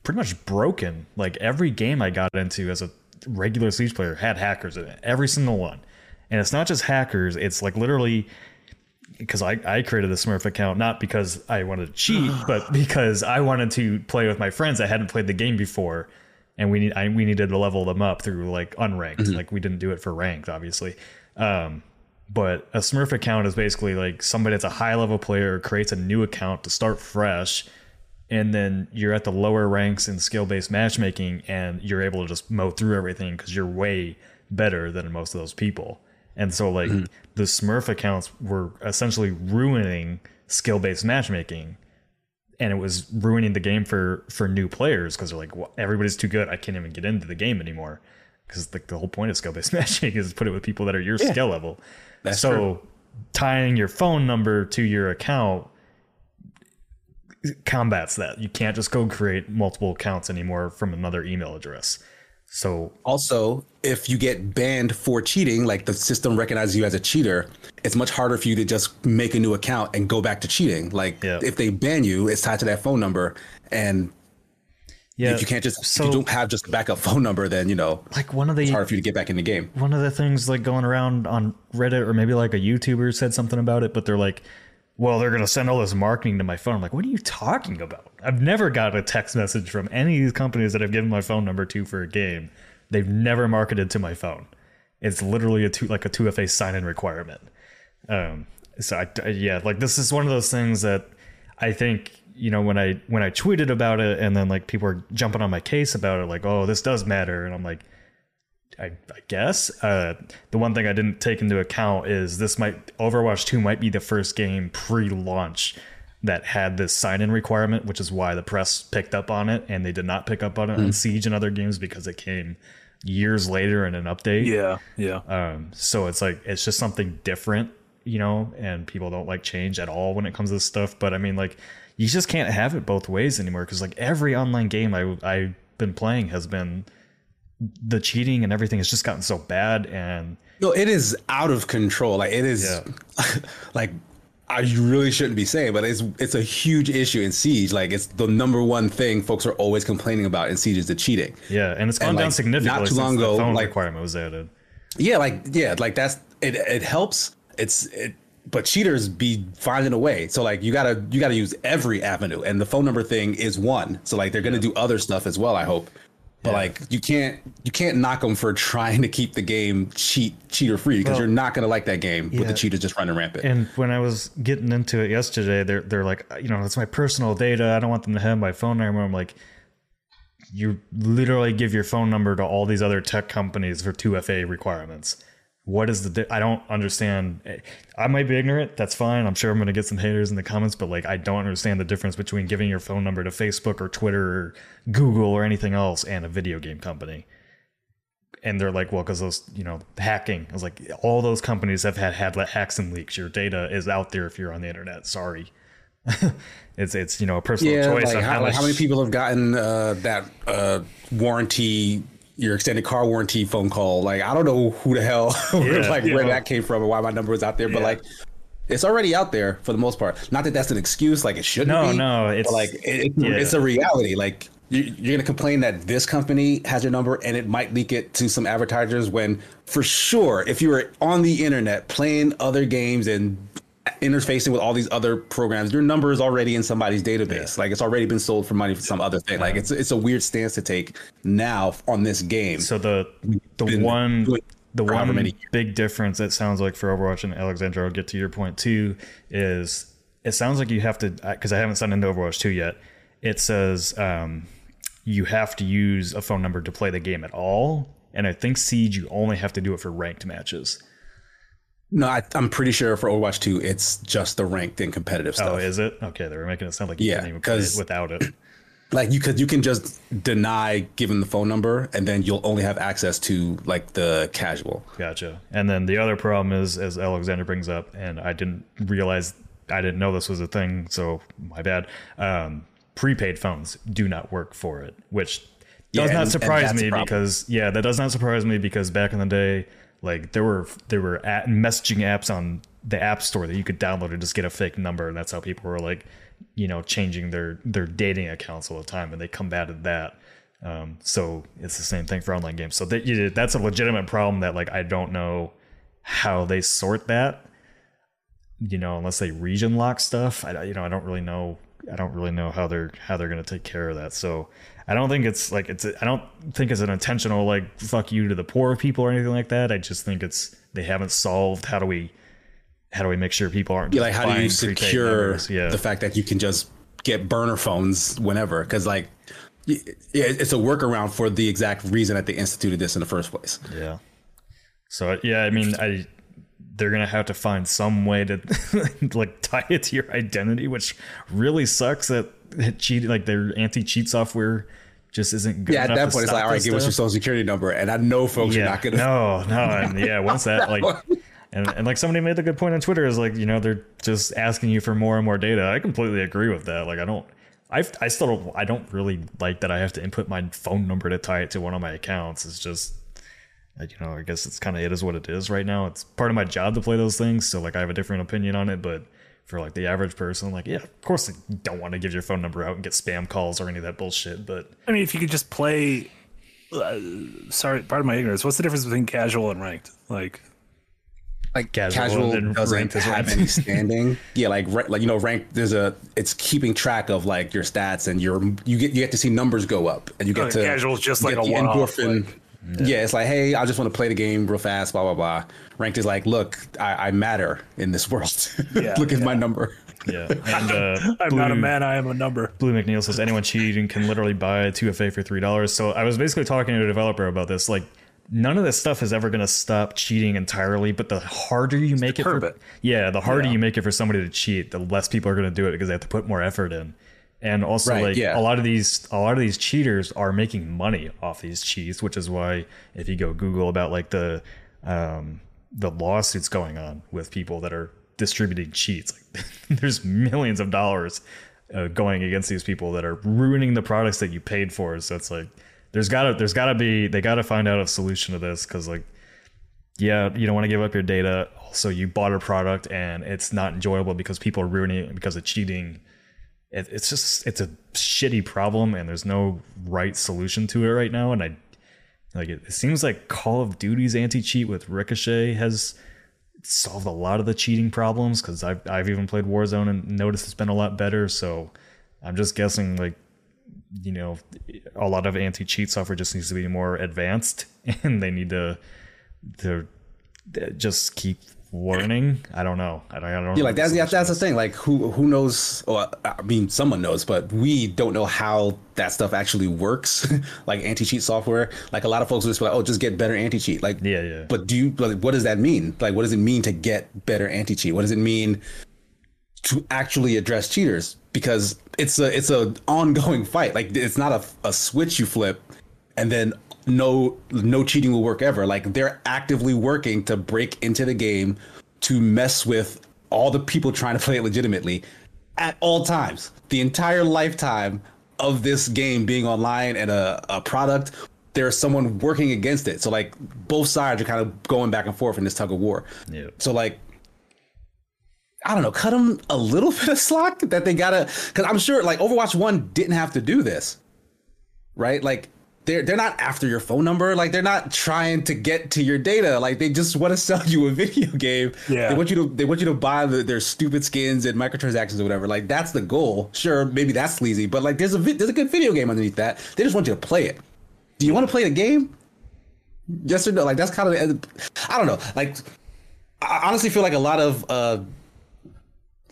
pretty much broken. Like every game I got into as a regular Siege player had hackers in it, every single one. And it's not just hackers, it's like literally because I, I created the Smurf account, not because I wanted to cheat, but because I wanted to play with my friends that hadn't played the game before. And we need, I, we needed to level them up through like unranked. Mm-hmm. Like we didn't do it for ranked, obviously. Um, but a Smurf account is basically like somebody that's a high level player creates a new account to start fresh. And then you're at the lower ranks in skill based matchmaking and you're able to just mow through everything because you're way better than most of those people. And so like mm-hmm. the Smurf accounts were essentially ruining skill based matchmaking. And it was ruining the game for, for new players because they're like, well, everybody's too good. I can't even get into the game anymore because like the, the whole point of skill-based matchmaking is to put it with people that are your yeah, skill level. That's so true. Tying your phone number to your account combats that. You can't just go create multiple accounts anymore from another email address. So also, if you get banned for cheating, like the system recognizes you as a cheater, it's much harder for you to just make a new account and go back to cheating. Like yeah. if they ban you, it's tied to that phone number. And yeah, if you can't just so, if you don't have just a backup phone number, then, you know, like one of the it's hard for you to get back in the game. One of the things like going around on Reddit or maybe like a YouTuber said something about it, but they're like, well, they're going to send all this marketing to my phone. I'm like, what are you talking about? I've never got a text message from any of these companies that I've given my phone number to for a game. They've never marketed to my phone. It's literally a two, like a two F A sign-in requirement. Um, so, I, yeah, like this is one of those things that I think, you know, when I when I tweeted about it and then like people are jumping on my case about it, like, oh, this does matter. And I'm like, I, I guess uh, the one thing I didn't take into account is this might Overwatch Two might be the first game pre-launch that had this sign-in requirement, which is why the press picked up on it and they did not pick up on it mm. on Siege and other games because it came years later in an update. Yeah, yeah. Um, so it's like it's just something different, you know, and people don't like change at all when it comes to this stuff. But I mean, like you just can't have it both ways anymore because like every online game I I've been playing has been. The cheating and everything has just gotten so bad, and no, it is out of control. Like it is, yeah. like I really shouldn't be saying, but it's it's a huge issue in Siege. Like it's the number one thing folks are always complaining about in Siege is the cheating. Yeah, and it's gone and down like, significantly. Not too long ago, the phone like requirement was added. Yeah, like yeah, like that's it. It helps. It's it, but cheaters be finding a way. So like you gotta you gotta use every avenue, and the phone number thing is one. So like they're gonna yeah. do other stuff as well. I hope. But yeah. like you can't you can't knock them for trying to keep the game cheat cheater free because well, you're not going to like that game yeah. with the cheaters just running rampant. And when I was getting into it yesterday, they're they're like, you know, that's my personal data. I don't want them to have my phone number. I'm like, you literally give your phone number to all these other tech companies for two F A requirements. What is the di- I don't understand. I might be ignorant. That's fine. I'm sure I'm going to get some haters in the comments, but like, I don't understand the difference between giving your phone number to Facebook or Twitter or Google or anything else and a video game company. And they're like, well, because those, you know, hacking. I was like, all those companies have had, had hacks and leaks. Your data is out there if you're on the internet. Sorry. it's, it's, you know, a personal yeah, choice. Like how, like how many people have gotten uh, that uh, warranty your extended car warranty phone call. Like, I don't know who the hell, yeah, like yeah. where that came from and why my number was out there, but yeah. like, it's already out there for the most part. Not that that's an excuse, like it shouldn't no, be. No, no. It's like, it, yeah. it's a reality. Like you, you're going to complain that this company has your number and it might leak it to some advertisers when for sure, if you were on the internet playing other games and interfacing with all these other programs, your number is already in somebody's database. Yeah. Like it's already been sold for money for some other thing. Like it's it's a weird stance to take now on this game. So the the one the one big difference it sounds like for Overwatch and Alexandra, I'll get to your point too, is it sounds like you have to, because I haven't signed into Overwatch two yet. It says um, you have to use a phone number to play the game at all, and I think Siege you only have to do it for ranked matches. No, I, I'm pretty sure for Overwatch two, it's just the ranked and competitive stuff. Oh, is it? Okay, they were making it sound like you yeah, can't even play it without it. Like you could, you can just deny giving the phone number, and then you'll only have access to like the casual. Gotcha. And then the other problem is, as Alexander brings up, and I didn't realize, I didn't know this was a thing, so my bad. Um, prepaid phones do not work for it, which does yeah, not and, surprise and me because yeah, that does not surprise me because back in the day. Like there were there were messaging apps on the app store that you could download and just get a fake number. And that's how people were like, you know, changing their their dating accounts all the time. And they combated that. Um, so it's the same thing for online games. So that, you, that's a legitimate problem that like I don't know how they sort that. you know, unless they region lock stuff, I, you know, I don't really know. I don't really know how they're how they're going to take care of that. So I don't think it's like it's I don't think it's an intentional like fuck you to the poor people or anything like that. I just think it's they haven't solved how do we how do we make sure people aren't yeah, like how do you secure yeah. the fact that you can just get burner phones whenever, because like yeah, it's a workaround for the exact reason that they instituted this in the first place. Yeah. So yeah, I mean, I. they're going to have to find some way to like tie it to your identity, which really sucks that it cheated, like their anti-cheat software just isn't good. Yeah, at that point, it's like, all right, give us your social security number. And I know folks yeah, are not going to. No, no. And yeah, once that, like, and, and like somebody made a good point on Twitter is like, you know, they're just asking you for more and more data. I completely agree with that. Like, I don't, I I still don't, I don't really like that I have to input my phone number to tie it to one of my accounts. It's just, you know, I guess it's kind of, it is what it is right now. It's part of my job to play those things. So like I have a different opinion on it, but for like the average person, like, yeah, of course they don't want to give your phone number out and get spam calls or any of that bullshit. But I mean, if you could just play, uh, sorry, pardon my ignorance. What's the difference between casual and ranked? Like, like casual, casual and doesn't have any standing. Yeah. Like, like, you know, ranked, there's a, it's keeping track of like your stats and your, you get, you get to see numbers go up and you get uh, to casual, just like a endorphin. Like, Yeah. yeah, it's like, hey, I just want to play the game real fast, blah, blah, blah. Ranked is like, look, I, I matter in this world. Yeah, look at yeah. my number. Yeah. And, uh, I'm Blue, not a man, I am a number. Blue McNeil says anyone cheating can literally buy a two F A for three dollars. So I was basically talking to a developer about this. Like, none of this stuff is ever going to stop cheating entirely, but the harder you it's make it, for, it. Yeah, the harder yeah. you make it for somebody to cheat, the less people are going to do it because they have to put more effort in. And also, right, like yeah. a lot of these, a lot of these cheaters are making money off these cheats, which is why if you go Google about like the um, the lawsuits going on with people that are distributing cheats, like, there's millions of dollars uh, going against these people that are ruining the products that you paid for. So it's like there's gotta there's gotta be they gotta find out a solution to this, because like yeah, you don't want to give up your data. Also, you bought a product and it's not enjoyable because people are ruining it because of cheating. It's just, it's a shitty problem and there's no right solution to it right now. And I like it, it seems like Call of Duty's anti-cheat with Ricochet has solved a lot of the cheating problems, because I've, I've even played Warzone and noticed it's been a lot better. So I'm just guessing, like, you know, a lot of anti-cheat software just needs to be more advanced and they need to to just keep warning. I don't know. I don't, I don't yeah, like that's, that's that's the thing. Like, who who knows? Well, I mean, someone knows, but we don't know how that stuff actually works. Like anti-cheat software. Like a lot of folks will just be like, oh, just get better anti-cheat. Like, yeah, yeah. But do you? Like, what does that mean? Like, what does it mean to get better anti-cheat? What does it mean to actually address cheaters? Because it's a it's a ongoing fight. Like, it's not a a switch you flip, and then. No, no cheating will work ever. Like, they're actively working to break into the game to mess with all the people trying to play it legitimately at all times. The entire lifetime of this game being online and a, a product, there's someone working against it. So like both sides are kind of going back and forth in this tug of war. Yeah. So like, I don't know, cut them a little bit of slack that they gotta, because I'm sure like Overwatch One didn't have to do this, right? Like. They're, they're not after your phone number. Like, they're not trying to get to your data. Like, they just want to sell you a video game. Yeah. They want you to they want you to buy the, their stupid skins and microtransactions or whatever. Like, that's the goal. Sure, maybe that's sleazy, but like, there's a there's a good video game underneath that. They just want you to play it. Do you want to play the game? Yes or no? Like, that's kind of I don't know. Like, I honestly feel like a lot of uh,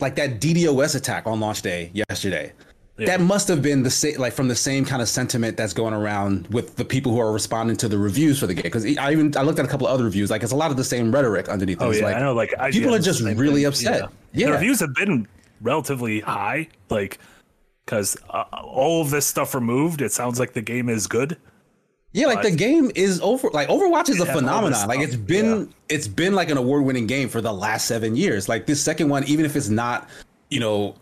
like that D DoS attack on launch day yesterday. Yeah. That must have been the same, like from the same kind of sentiment that's going around with the people who are responding to the reviews for the game. Because I even I looked at a couple of other reviews, like it's a lot of the same rhetoric underneath. Oh, yeah, like, I know. Like I, people yeah, are just really thing. upset. Yeah. yeah, the reviews have been relatively high, like because uh, all of this stuff removed, it sounds like the game is good. Yeah, like the game is over. Like Overwatch is a phenomenon. Like it's been yeah. it's been like an award-winning game for the last seven years. Like this second one, even if it's not, you know.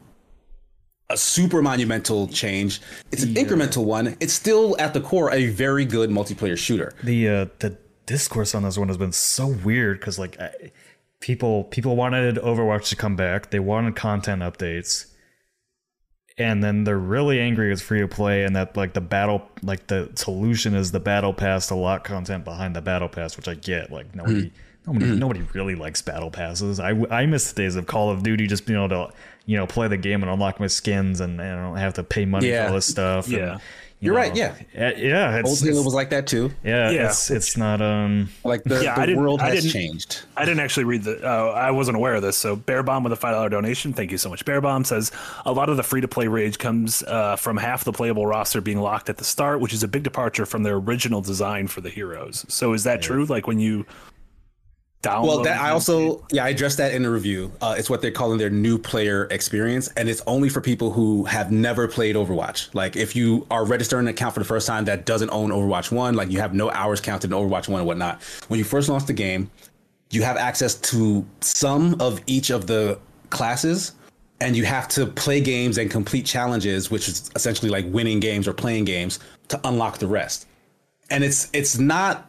A super monumental change. It's an yeah. incremental one. It's still at the core a very good multiplayer shooter. The uh, the discourse on this one has been so weird because like I, people people wanted Overwatch to come back. They wanted content updates, and then they're really angry with free to play and that like the battle like the solution is the battle pass to lock content behind the battle pass, which I get. Like nobody mm. Nobody, mm. nobody really likes battle passes. I, I miss the days of Call of Duty, just being able to, you know, play the game and unlock my skins, and I don't have to pay money yeah. for all this stuff. Yeah, and, you you're know, right. Yeah, it, yeah. It's, old Halo was like that too. Yeah, yeah. It's it's not um like the, yeah, the world has changed. I didn't actually read the. Uh, I wasn't aware of this. So Bear Bomb with a five dollar donation. Thank you so much, Bear Bomb. Says a lot of the free to play rage comes uh, from half the playable roster being locked at the start, which is a big departure from their original design for the heroes. So is that yeah. true? Like when you Download well, that I also, yeah, I addressed that in the review. Uh, it's what they're calling their new player experience. And it's only for people who have never played Overwatch. Like if you are registering an account for the first time that doesn't own Overwatch One, like you have no hours counted in Overwatch One and whatnot. When you first launch the game, you have access to some of each of the classes, and you have to play games and complete challenges, which is essentially like winning games or playing games to unlock the rest. And it's, it's not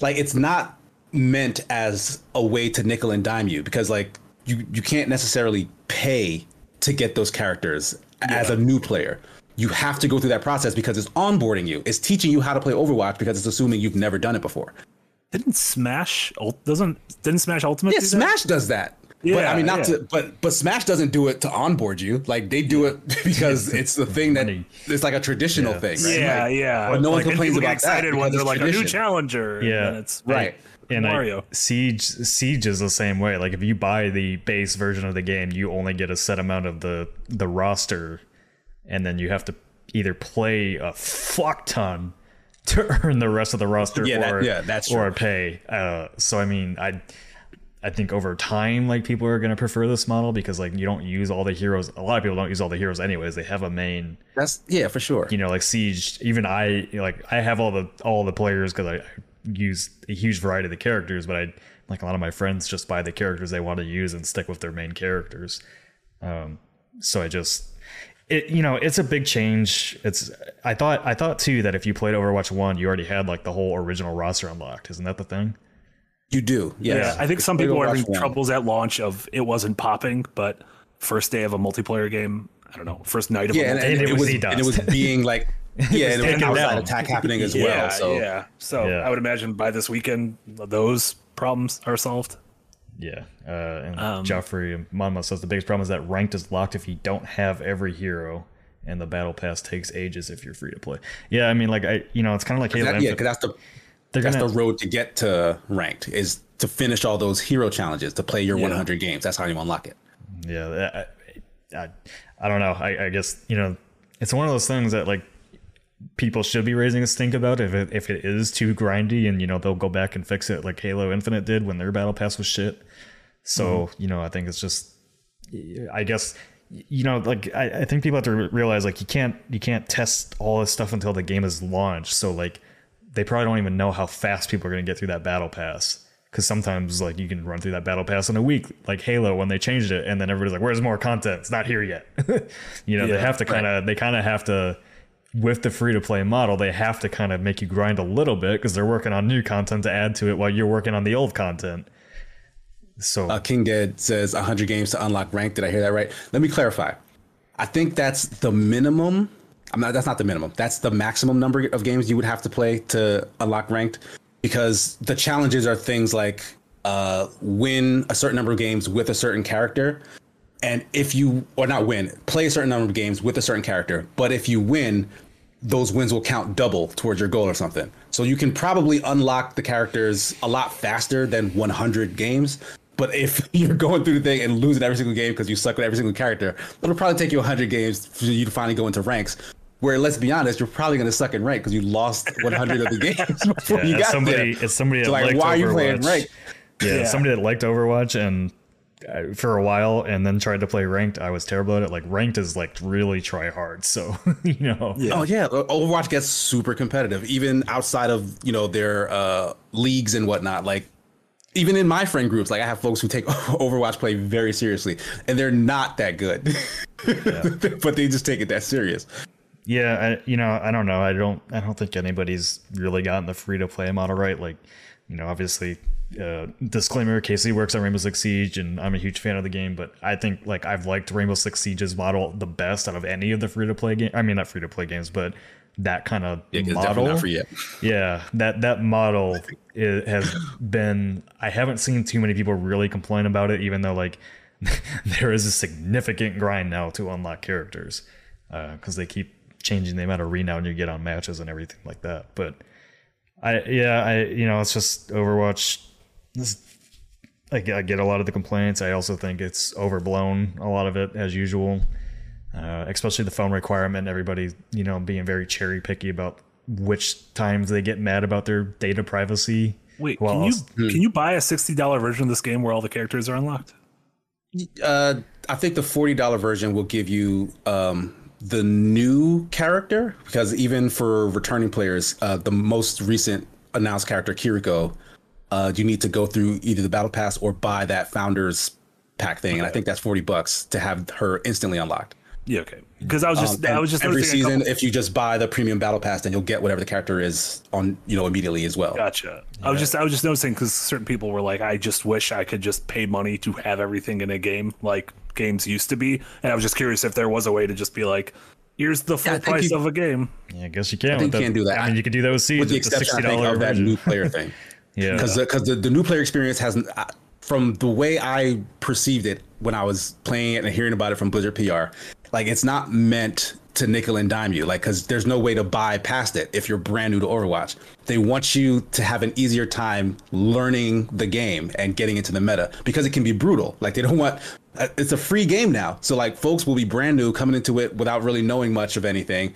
like, it's not meant as a way to nickel and dime you, because like you you can't necessarily pay to get those characters yeah. as a new player. You have to go through that process because it's onboarding you. It's teaching you how to play Overwatch because it's assuming you've never done it before. Didn't Smash doesn't didn't Smash Ultimate? Yeah, do Smash that? does that. Yeah, but I mean not yeah. to but but Smash doesn't do it to onboard you. Like they do it because it's the thing that it's like a traditional yeah. thing. Right? Yeah, like, yeah. But no like, one complains about excited that when they're like tradition. a new challenger. Yeah, and it's right. right. And Mario. I, Siege Siege is the same way. Like if you buy the base version of the game, you only get a set amount of the the roster, and then you have to either play a fuck ton to earn the rest of the roster, yeah, or that, yeah, that's or pay. Uh, so I mean, I I think over time, like people are gonna prefer this model because like you don't use all the heroes. A lot of people don't use all the heroes anyways. They have a main. That's yeah, for sure. You know, like Siege. Even I like I have all the all the players because I. use a huge variety of the characters, but I like a lot of my friends just buy the characters they want to use and stick with their main characters. Um, so I just, it you know, it's a big change. It's I thought I thought too that if you played Overwatch One, you already had like the whole original roster unlocked. Isn't that the thing? You do, yes. Yeah. I think some people are having troubles at launch of it wasn't popping, but first day of a multiplayer game, I don't know, first night of yeah, a multiplayer and, and, and it was and it was being like. Yeah, and an outside down. attack happening as yeah, well. So yeah, so yeah. I would imagine by this weekend those problems are solved. Yeah, uh, and um, Joffrey Monmouth says the biggest problem is that ranked is locked if you don't have every hero, and the battle pass takes ages if you're free to play. Yeah, I mean, like I, you know, it's kind of like Halo. That, yeah, because that's the that's gonna, the road to get to ranked is to finish all those hero challenges to play your yeah. one hundred games. That's how you unlock it. Yeah, I, I, I don't know. I, I guess you know, it's one of those things that like. People should be raising a stink about if it, if it is too grindy, and you know they'll go back and fix it like Halo Infinite did when their battle pass was shit. So mm-hmm. you know I think it's just I guess you know like I, I think people have to realize like you can't you can't test all this stuff until the game is launched. So like they probably don't even know how fast people are going to get through that battle pass, because sometimes like you can run through that battle pass in a week, like Halo when they changed it, and then everybody's like, "Where's more content? It's not here yet." you know yeah, they have to kind of right. they kind of have to. With the free-to-play model, they have to kind of make you grind a little bit because they're working on new content to add to it while you're working on the old content. So uh, King Dead says one hundred games to unlock rank. Did I hear that right? Let me clarify. I think that's the minimum. I'm not. That's not the minimum. That's the maximum number of games you would have to play to unlock ranked, because the challenges are things like uh, win a certain number of games with a certain character. And if you or not win, play a certain number of games with a certain character. But if you win, those wins will count double towards your goal or something. So you can probably unlock the characters a lot faster than one hundred games. But if you're going through the thing and losing every single game because you suck with every single character, it'll probably take you one hundred games for you to finally go into ranks. Where, let's be honest, you're probably going to suck in rank because you lost one hundred of the games before yeah, you got somebody, there. It's somebody that so like, liked why Overwatch. Are you playing rank? Yeah, yeah, somebody that liked Overwatch and for a while and then tried to play ranked. I was terrible at it. Like ranked is like really try hard. So, you know, yeah. Oh yeah. Overwatch gets super competitive, even outside of, you know, their uh, leagues and whatnot. Like even in my friend groups, like I have folks who take Overwatch play very seriously and they're not that good, yeah. but they just take it that serious. Yeah. I, you know, I don't know. I don't, I don't think anybody's really gotten the free to play model right. Like, you know, obviously, Uh, disclaimer, Casey works on Rainbow Six Siege and I'm a huge fan of the game, but I think like I've liked Rainbow Six Siege's model the best out of any of the free to play game. I mean, not free to play games, but that kind of yeah, model. Not for you. Yeah, that that model it has been. I haven't seen too many people really complain about it, even though like there is a significant grind now to unlock characters because uh, they keep changing the amount of renown you get on matches and everything like that. But I yeah I you know it's just Overwatch. This, I get a lot of the complaints. I also think it's overblown, a lot of it, as usual. Uh, especially the phone requirement. Everybody, you know, being very cherry picky about which times they get mad about their data privacy. Wait, can you, can you buy a sixty dollars version of this game where all the characters are unlocked? Uh, I think the forty dollars version will give you um, the new character, because even for returning players, uh, the most recent announced character, Kiriko, Uh, you need to go through either the battle pass or buy that founders pack thing, okay. And I think that's forty bucks to have her instantly unlocked. Yeah, okay. Because I was just, um, I was just every season. Couple... If you just buy the premium battle pass, then you'll get whatever the character is on, you know, immediately as well. Gotcha. Yeah. I was just, I was just noticing because certain people were like, I just wish I could just pay money to have everything in a game like games used to be, and I was just curious if there was a way to just be like, here's the full yeah, price you... of a game. Yeah, I guess you can. I think you can do that. I mean, you could do that with Siege, with the exception the I think, of that new player thing. Yeah, because because the, the, the new player experience hasn't, from the way I perceived it when I was playing it and hearing about it from Blizzard P R, like it's not meant to nickel and dime you, like because there's no way to buy past it if you're brand new to Overwatch. They want you to have an easier time learning the game and getting into the meta because it can be brutal. Like they don't want, it's a free game now, so like folks will be brand new coming into it without really knowing much of anything.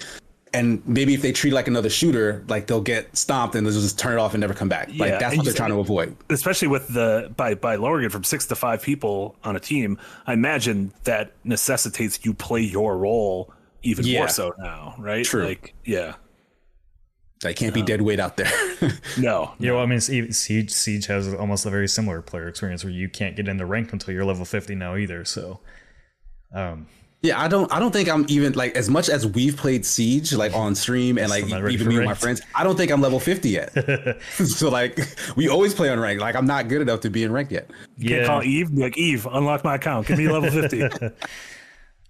And maybe if they treat like another shooter, like they'll get stomped and they'll just turn it off and never come back. Yeah, like that's what they're trying to avoid. Especially with the by by lowering it from six to five people on a team, I imagine that necessitates you play your role even yeah. more so now, right? True. Like, yeah. They can't be um, dead weight out there. no. Yeah, well, I mean, Siege Siege has almost a very similar player experience where you can't get into ranked until you're level fifty now either. So, um. Yeah, I don't I don't think I'm even, like, as much as we've played Siege, like, on stream and, like, even me and my friends, I don't think I'm level fifty yet. So, like, we always play on rank. Like, I'm not good enough to be in rank yet. You yeah. can call Eve, like, Eve, unlock my account. Give me level fifty. I,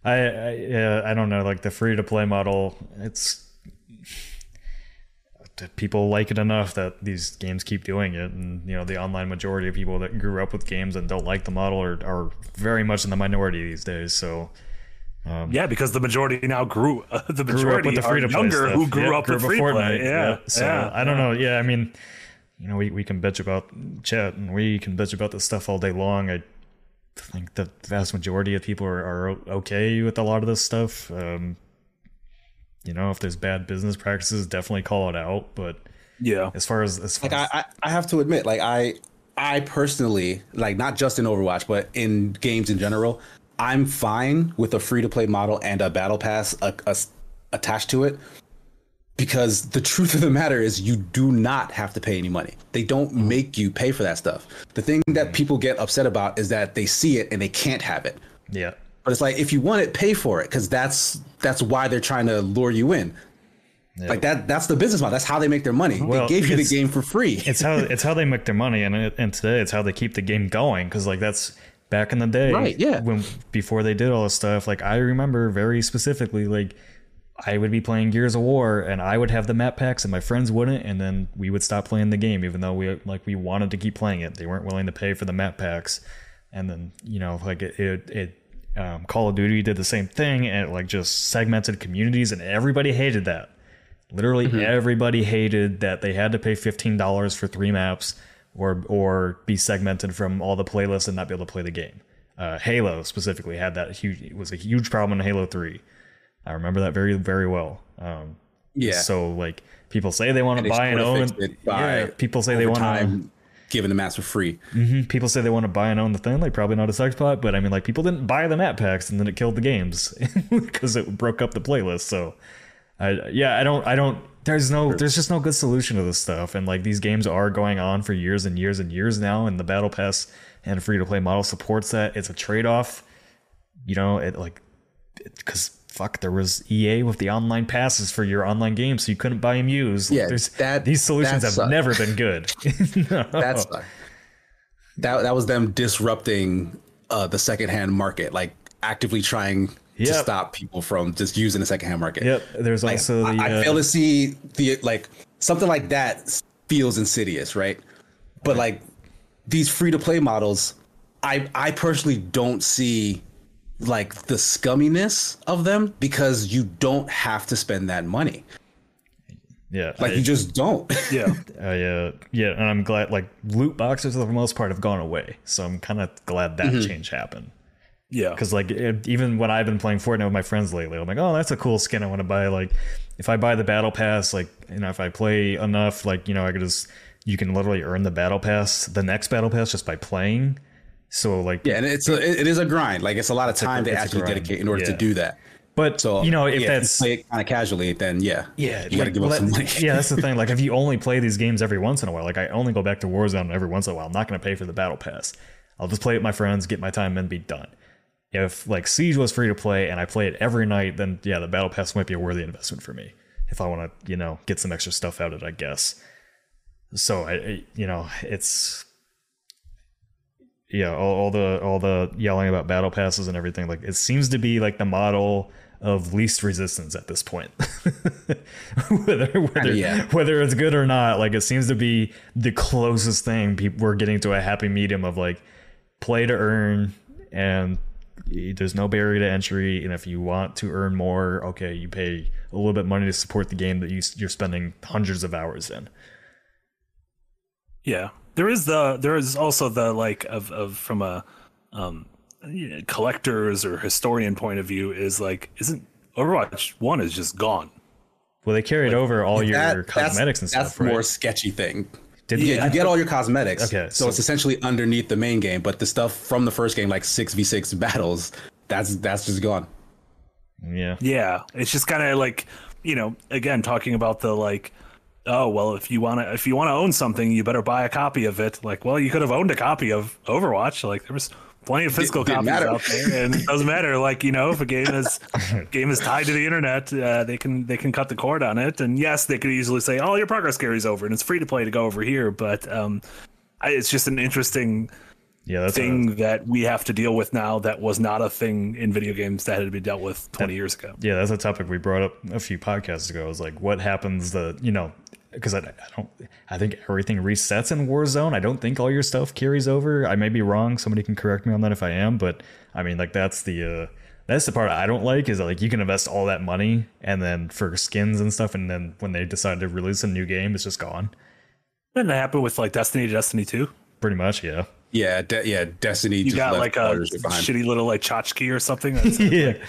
I, yeah, I don't know. Like, the free-to-play model, it's... people like it enough that these games keep doing it, and you know the online majority of people that grew up with games and don't like the model are, are very much in the minority these days, so... Um, yeah, because the majority now grew. Uh, the majority grew up with the are younger stuff. Who grew yeah, up grew with free play. Yeah, yeah. So yeah. I don't know. Yeah, I mean, you know, we, we can bitch about chat and we can bitch about this stuff all day long. I think the vast majority of people are, are okay with a lot of this stuff. Um, you know, if there's bad business practices, definitely call it out. But yeah, as far as, as far like as, I, I have to admit, like I I personally, like not just in Overwatch, but in games in general, I'm fine with a free-to-play model and a battle pass a, a, attached to it, because the truth of the matter is you do not have to pay any money. They don't make you pay for that stuff. The thing that people get upset about is that they see it and they can't have it. Yeah. But it's like, if you want it, pay for it, because that's that's why they're trying to lure you in. Yep. Like that that's the business model. That's how they make their money. Well, they gave you the game for free. It's how it's how they make their money, and and today it's how they keep the game going, because like that's back in the day, right, yeah. when before they did all this stuff, like I remember very specifically, like I would be playing Gears of War and I would have the map packs and my friends wouldn't, and then we would stop playing the game, even though we like we wanted to keep playing it. They weren't willing to pay for the map packs, and then you know, like it, it, it um, Call of Duty did the same thing, and it like just segmented communities, and everybody hated that. Literally, mm-hmm. everybody hated that they had to pay fifteen dollars for three maps. Or or be segmented from all the playlists and not be able to play the game. Uh, Halo specifically had that huge. It was a huge problem in Halo three. I remember that very very well. Um, yeah. So like people say they want to buy and own. Yeah, people say they want to. Giving the maps for free. Mm-hmm. People say they want to buy and own the thing. Like probably not a sex plot, but I mean like people didn't buy the map packs, and then it killed the games because it broke up the playlist. So, I yeah I don't I don't. There's no, there's just no good solution to this stuff, and like these games are going on for years and years and years now, and the battle pass and free to play model supports that. It's a trade off, you know. It like, because fuck, there was E A with the online passes for your online games, so you couldn't buy them used. Yeah, there's that. These solutions have sucked. Never been good. No. That's that that was them disrupting uh, the secondhand market, like actively trying. yep. to stop people from just using the secondhand market. Yep. There's like, also the, I, uh, I fail to see the like something like that feels insidious, right? But like these free to play models, I I personally don't see like the scumminess of them because you don't have to spend that money. Yeah, like I, you just don't. Yeah, I, uh, yeah, and I'm glad like loot boxes for the most part have gone away. So I'm kind of glad that mm-hmm. change happened. Yeah, because like it, even when I've been playing Fortnite with my friends lately, I'm like, oh, that's a cool skin I want to buy. Like, if I buy the battle pass, like you know, if I play enough, like you know, I could just you can literally earn the battle pass, the next battle pass just by playing. So like, yeah, and it's a, it is a grind. Like it's a lot of time to actually dedicate in order yeah. to do that. But, so, you know, if yeah, that's if you play it kind of casually, then yeah, yeah, you got to give up some money. Yeah, that's the thing. Like, if you only play these games every once in a while, like I only go back to Warzone every once in a while, I'm not going to pay for the battle pass. I'll just play it with my friends, get my time and be done. If like Siege was free to play and I play it every night, then yeah, the battle pass might be a worthy investment for me if I want to, you know, get some extra stuff out of it, I guess. So, I, you know, it's. Yeah, all, all the all the yelling about battle passes and everything, like it seems to be like the model of least resistance at this point. whether whether, yeah. whether it's good or not, like it seems to be the closest thing people, we're getting to a happy medium of like play to earn, and there's no barrier to entry. And if you want to earn more, okay, you pay a little bit of money to support the game that you, you're spending hundreds of hours in. Yeah. There is the there is also the like of, of from a um, collector's or historian point of view is like isn't Overwatch One is just gone. Well, they carried like, over all that, your cosmetics and stuff. That's the right? more sketchy thing. Did yeah, you get all your cosmetics. Okay, so, so it's essentially underneath the main game, but the stuff from the first game, like six v six battles, that's that's just gone. Yeah. Yeah, it's just kind of like, you know, again talking about the like. Oh, well, if you want to if you want to own something, you better buy a copy of it. Like, well, you could have owned a copy of Overwatch. Like, there was plenty of physical copies matter. out there, and it doesn't matter. Like, you know, if a game is game is tied to the internet, uh, they can they can cut the cord on it. And yes, they could easily say, "Oh, your progress carries over, and it's free to play to go over here." But um, I, it's just an interesting yeah, that's thing a, that we have to deal with now that was not a thing in video games that had to be dealt with twenty that, years ago. Yeah, that's a topic we brought up a few podcasts ago. It was like, what happens to, you know. Because I, I don't, I think everything resets in Warzone. I don't think all your stuff carries over. I may be wrong. Somebody can correct me on that if I am. But I mean, like that's the uh, that's the part I don't like is that, like you can invest all that money and then for skins and stuff, and then when they decide to release a new game, it's just gone. Didn't that happen with like Destiny to Destiny two? Pretty much, yeah. Yeah, de- yeah. Destiny. You just got like a shitty little like tchotchke or something. That's yeah. Like,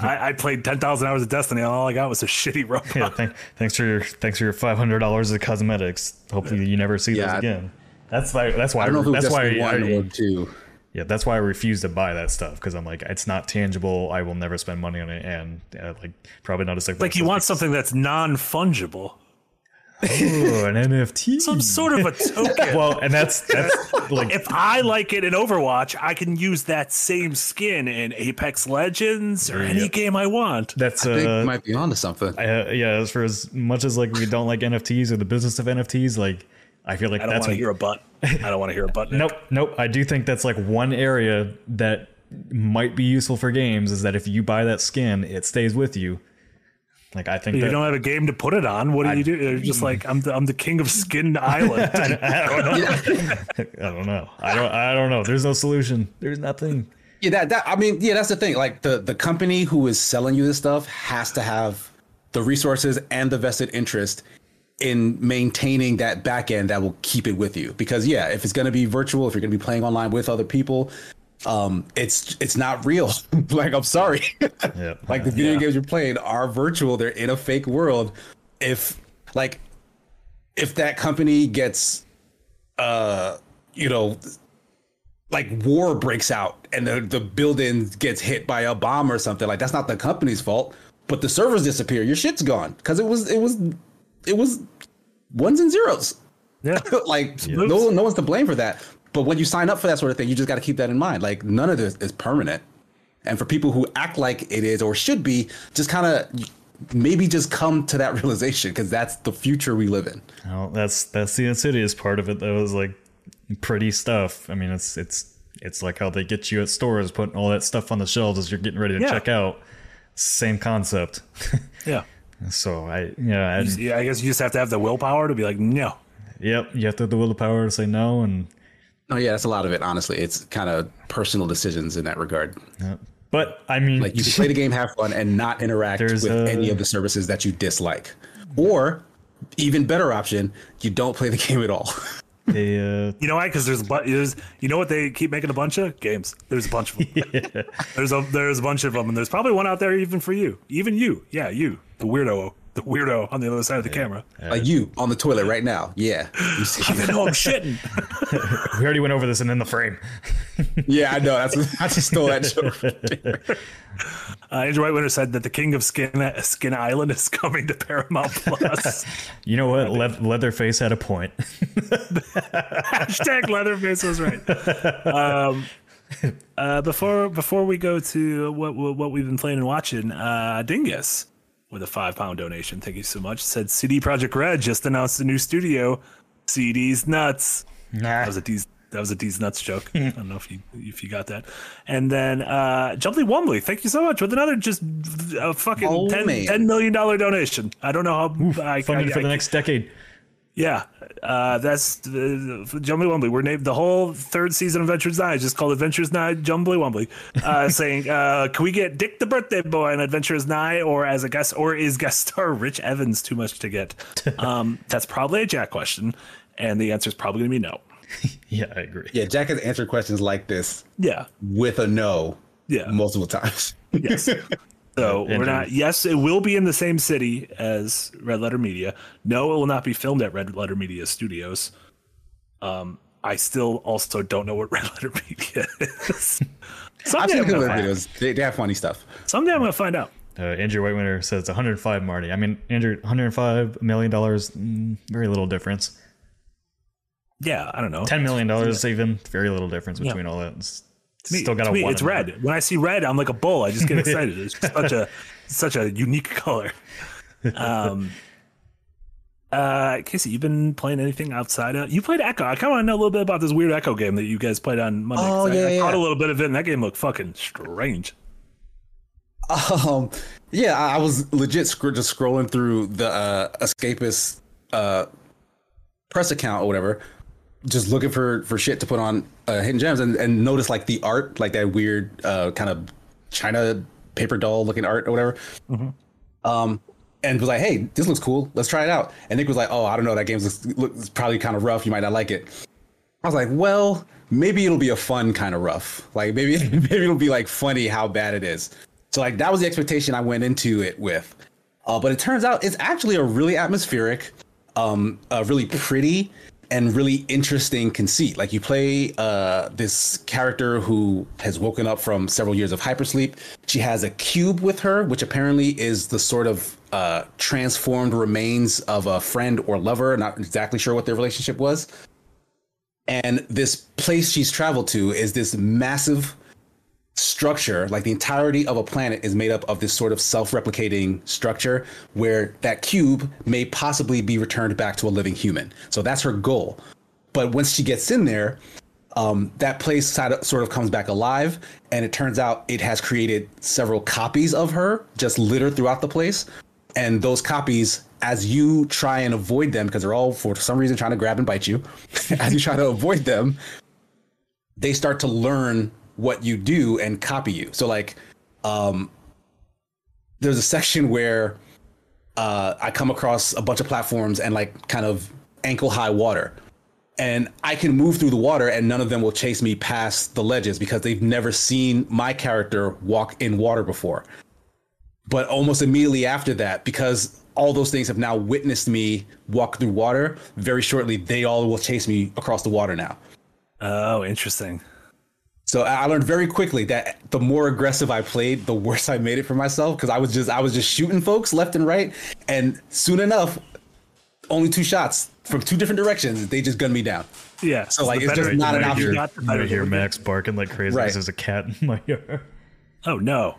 I, I played ten thousand hours of Destiny, and all I got was a shitty robot. Yeah, thank, thanks for your thanks for your five hundred dollars of cosmetics. Hopefully, you never see yeah, those again. That's why. That's why. I don't know that's why. I, I, yeah, that's why I refuse to buy that stuff because I'm like, it's not tangible. I will never spend money on it, and uh, like probably not a second. Like you want something that's non-fungible. Oh, an N F T, some sort of a token. Well, and that's that's like if I like it in Overwatch, I can use that same skin in Apex Legends or yeah. any game I want. That's I uh, think might be onto something. Uh, yeah, as for as much as like we don't like N F Ts or the business of N F Ts, like I feel like I don't want to hear a butt. I don't want to hear a butt. Nope, nope. I do think that's like one area that might be useful for games is that if you buy that skin, it stays with you. Like I think you that, don't have a game to put it on. What do I, you do? They're just like I'm the I'm the king of Skin Island. I, I don't know. I don't know. I don't I don't know. There's no solution. There's nothing. Yeah, that, that I mean, yeah, that's the thing. Like the, the company who is selling you this stuff has to have the resources and the vested interest in maintaining that back end that will keep it with you. Because yeah, if it's gonna be virtual, if you're gonna be playing online with other people, um it's it's not real. Like I'm sorry. Yep. Like the video yeah. games you're playing are virtual. They're in a fake world. If like if that company gets uh you know like war breaks out and the, the building gets hit by a bomb or something, like that's not the company's fault, but the servers disappear, your shit's gone because it was it was it was ones and zeros. Yeah. Like yeah. no no one's to blame for that. But when you sign up for that sort of thing, you just got to keep that in mind. Like none of this is permanent. And for people who act like it is or should be, just kind of maybe just come to that realization because that's the future we live in. Well, that's that's the insidious part of it. That was like pretty stuff. I mean, it's it's It's like how they get you at stores, putting all that stuff on the shelves as you're getting ready to yeah. check out. Same concept. Yeah. So I, yeah, I, you, I guess you just have to have the willpower to be like, no. Yep. You have to have the willpower to say no. And oh yeah, that's a lot of it. Honestly, it's kind of personal decisions in that regard. Yep. But I mean, like, you can play the game, have fun, and not interact with a... any of the services that you dislike. Or even better option, you don't play the game at all. They, uh, you know why? Because there's, there's, you know what they keep making a bunch of games. There's a bunch of them. Yeah. There's a there's a bunch of them, and there's probably one out there even for you, even you, yeah, you, the weirdo, the weirdo on the other side of the yeah. camera, like uh, you on the toilet right now. Yeah, you see I know I'm shitting. We already went over this and in the frame. Yeah, I know. That's I just stole that joke. Uh, Andrew Whitewinter said that the King of Skin Skin Island is coming to Paramount Plus. You know what? Le- Leatherface had a point. Hashtag Leatherface was right. Um, uh, before before we go to what what we've been playing and watching, uh, Dingus with a five pound donation, thank you so much, said C D Projekt Red just announced a new studio. C D's nuts. Nah. That was a decent. That was a D's nuts joke. I don't know if you if you got that. And then uh, Jumpy Wombly, thank you so much with another just a fucking oh, ten, ten million dollars donation. I don't know how. Oof, I, funded I, for I, the I, next decade. Yeah, uh, that's uh, Jumbly Wumbly. We're named the whole third season of Adventures Night. Just called Adventures Night Jumbly Wumbly. Uh, saying, uh, can we get Dick the Birthday Boy on Adventures Night, or as a guest, or is guest star Rich Evans too much to get? Um, that's probably a Jack question, and the answer is probably going to be no. Yeah, I agree. Yeah, Jack has answered questions like this. Yeah, with a no. Yeah, multiple times. Yes. So we're not. Yes, it will be in the same city as Red Letter Media. No, it will not be filmed at Red Letter Media Studios. Um, I still also don't know what Red Letter Media is. Someday I've seen the videos. They, they have funny stuff. Someday I'm gonna find out. Uh, Andrew Whitewinter says one hundred five Marty. I mean, Andrew, one hundred five million dollars. Mm, very little difference. Yeah, I don't know. ten million dollars even. Very little difference between yeah. all that. It's, Me, Still got to me, it's red. It. When I see red, I'm like a bull. I just get excited. It's just such a such a unique color. Um, uh, Casey, you've been playing anything outside of? You played Echo. I kind of want to know a little bit about this weird Echo game that you guys played on Monday. Oh yeah, I, I yeah. caught a little bit of it, and that game looked fucking strange. Um, yeah, I was legit sc- just scrolling through the uh, Escapist uh, press account or whatever, just looking for, for shit to put on uh, Hidden Gems and, and notice like the art, like that weird uh, kind of China paper doll looking art or whatever. Mm-hmm. Um, and was like, hey, this looks cool. Let's try it out. And Nick was like, oh, I don't know. That game looks, looks probably kind of rough. You might not like it. I was like, well, maybe it'll be a fun kind of rough. Like maybe, maybe it'll be like funny how bad it is. So like that was the expectation I went into it with. Uh, but it turns out it's actually a really atmospheric, um, a really pretty, and really interesting conceit. Like you play uh, this character who has woken up from several years of hypersleep. She has a cube with her, which apparently is the sort of uh, transformed remains of a friend or lover. Not exactly sure what their relationship was. And this place she's traveled to is this massive structure. Like the entirety of a planet is made up of this sort of self-replicating structure where that cube may possibly be returned back to a living human. So that's her goal. But once she gets in there, um, that place sort of comes back alive. And it turns out it has created several copies of her just littered throughout the place. And those copies, as you try and avoid them, because they're all for some reason trying to grab and bite you, as you try to avoid them, they start to learn what you do and copy you. So like um there's a section where uh I come across a bunch of platforms and like kind of ankle high water, and I can move through the water and none of them will chase me past the ledges because they've never seen my character walk in water before. But almost immediately after that, because all those things have now witnessed me walk through water, very shortly they all will chase me across the water now. Oh, interesting. So I learned very quickly that the more aggressive I played, the worse I made it for myself, because I was just I was just shooting folks left and right. And soon enough, only two shots from two different directions, they just gunned me down. Yeah. So like it's just right, not an option. I hear Max barking like crazy because right. there's a cat in my yard. Oh, no.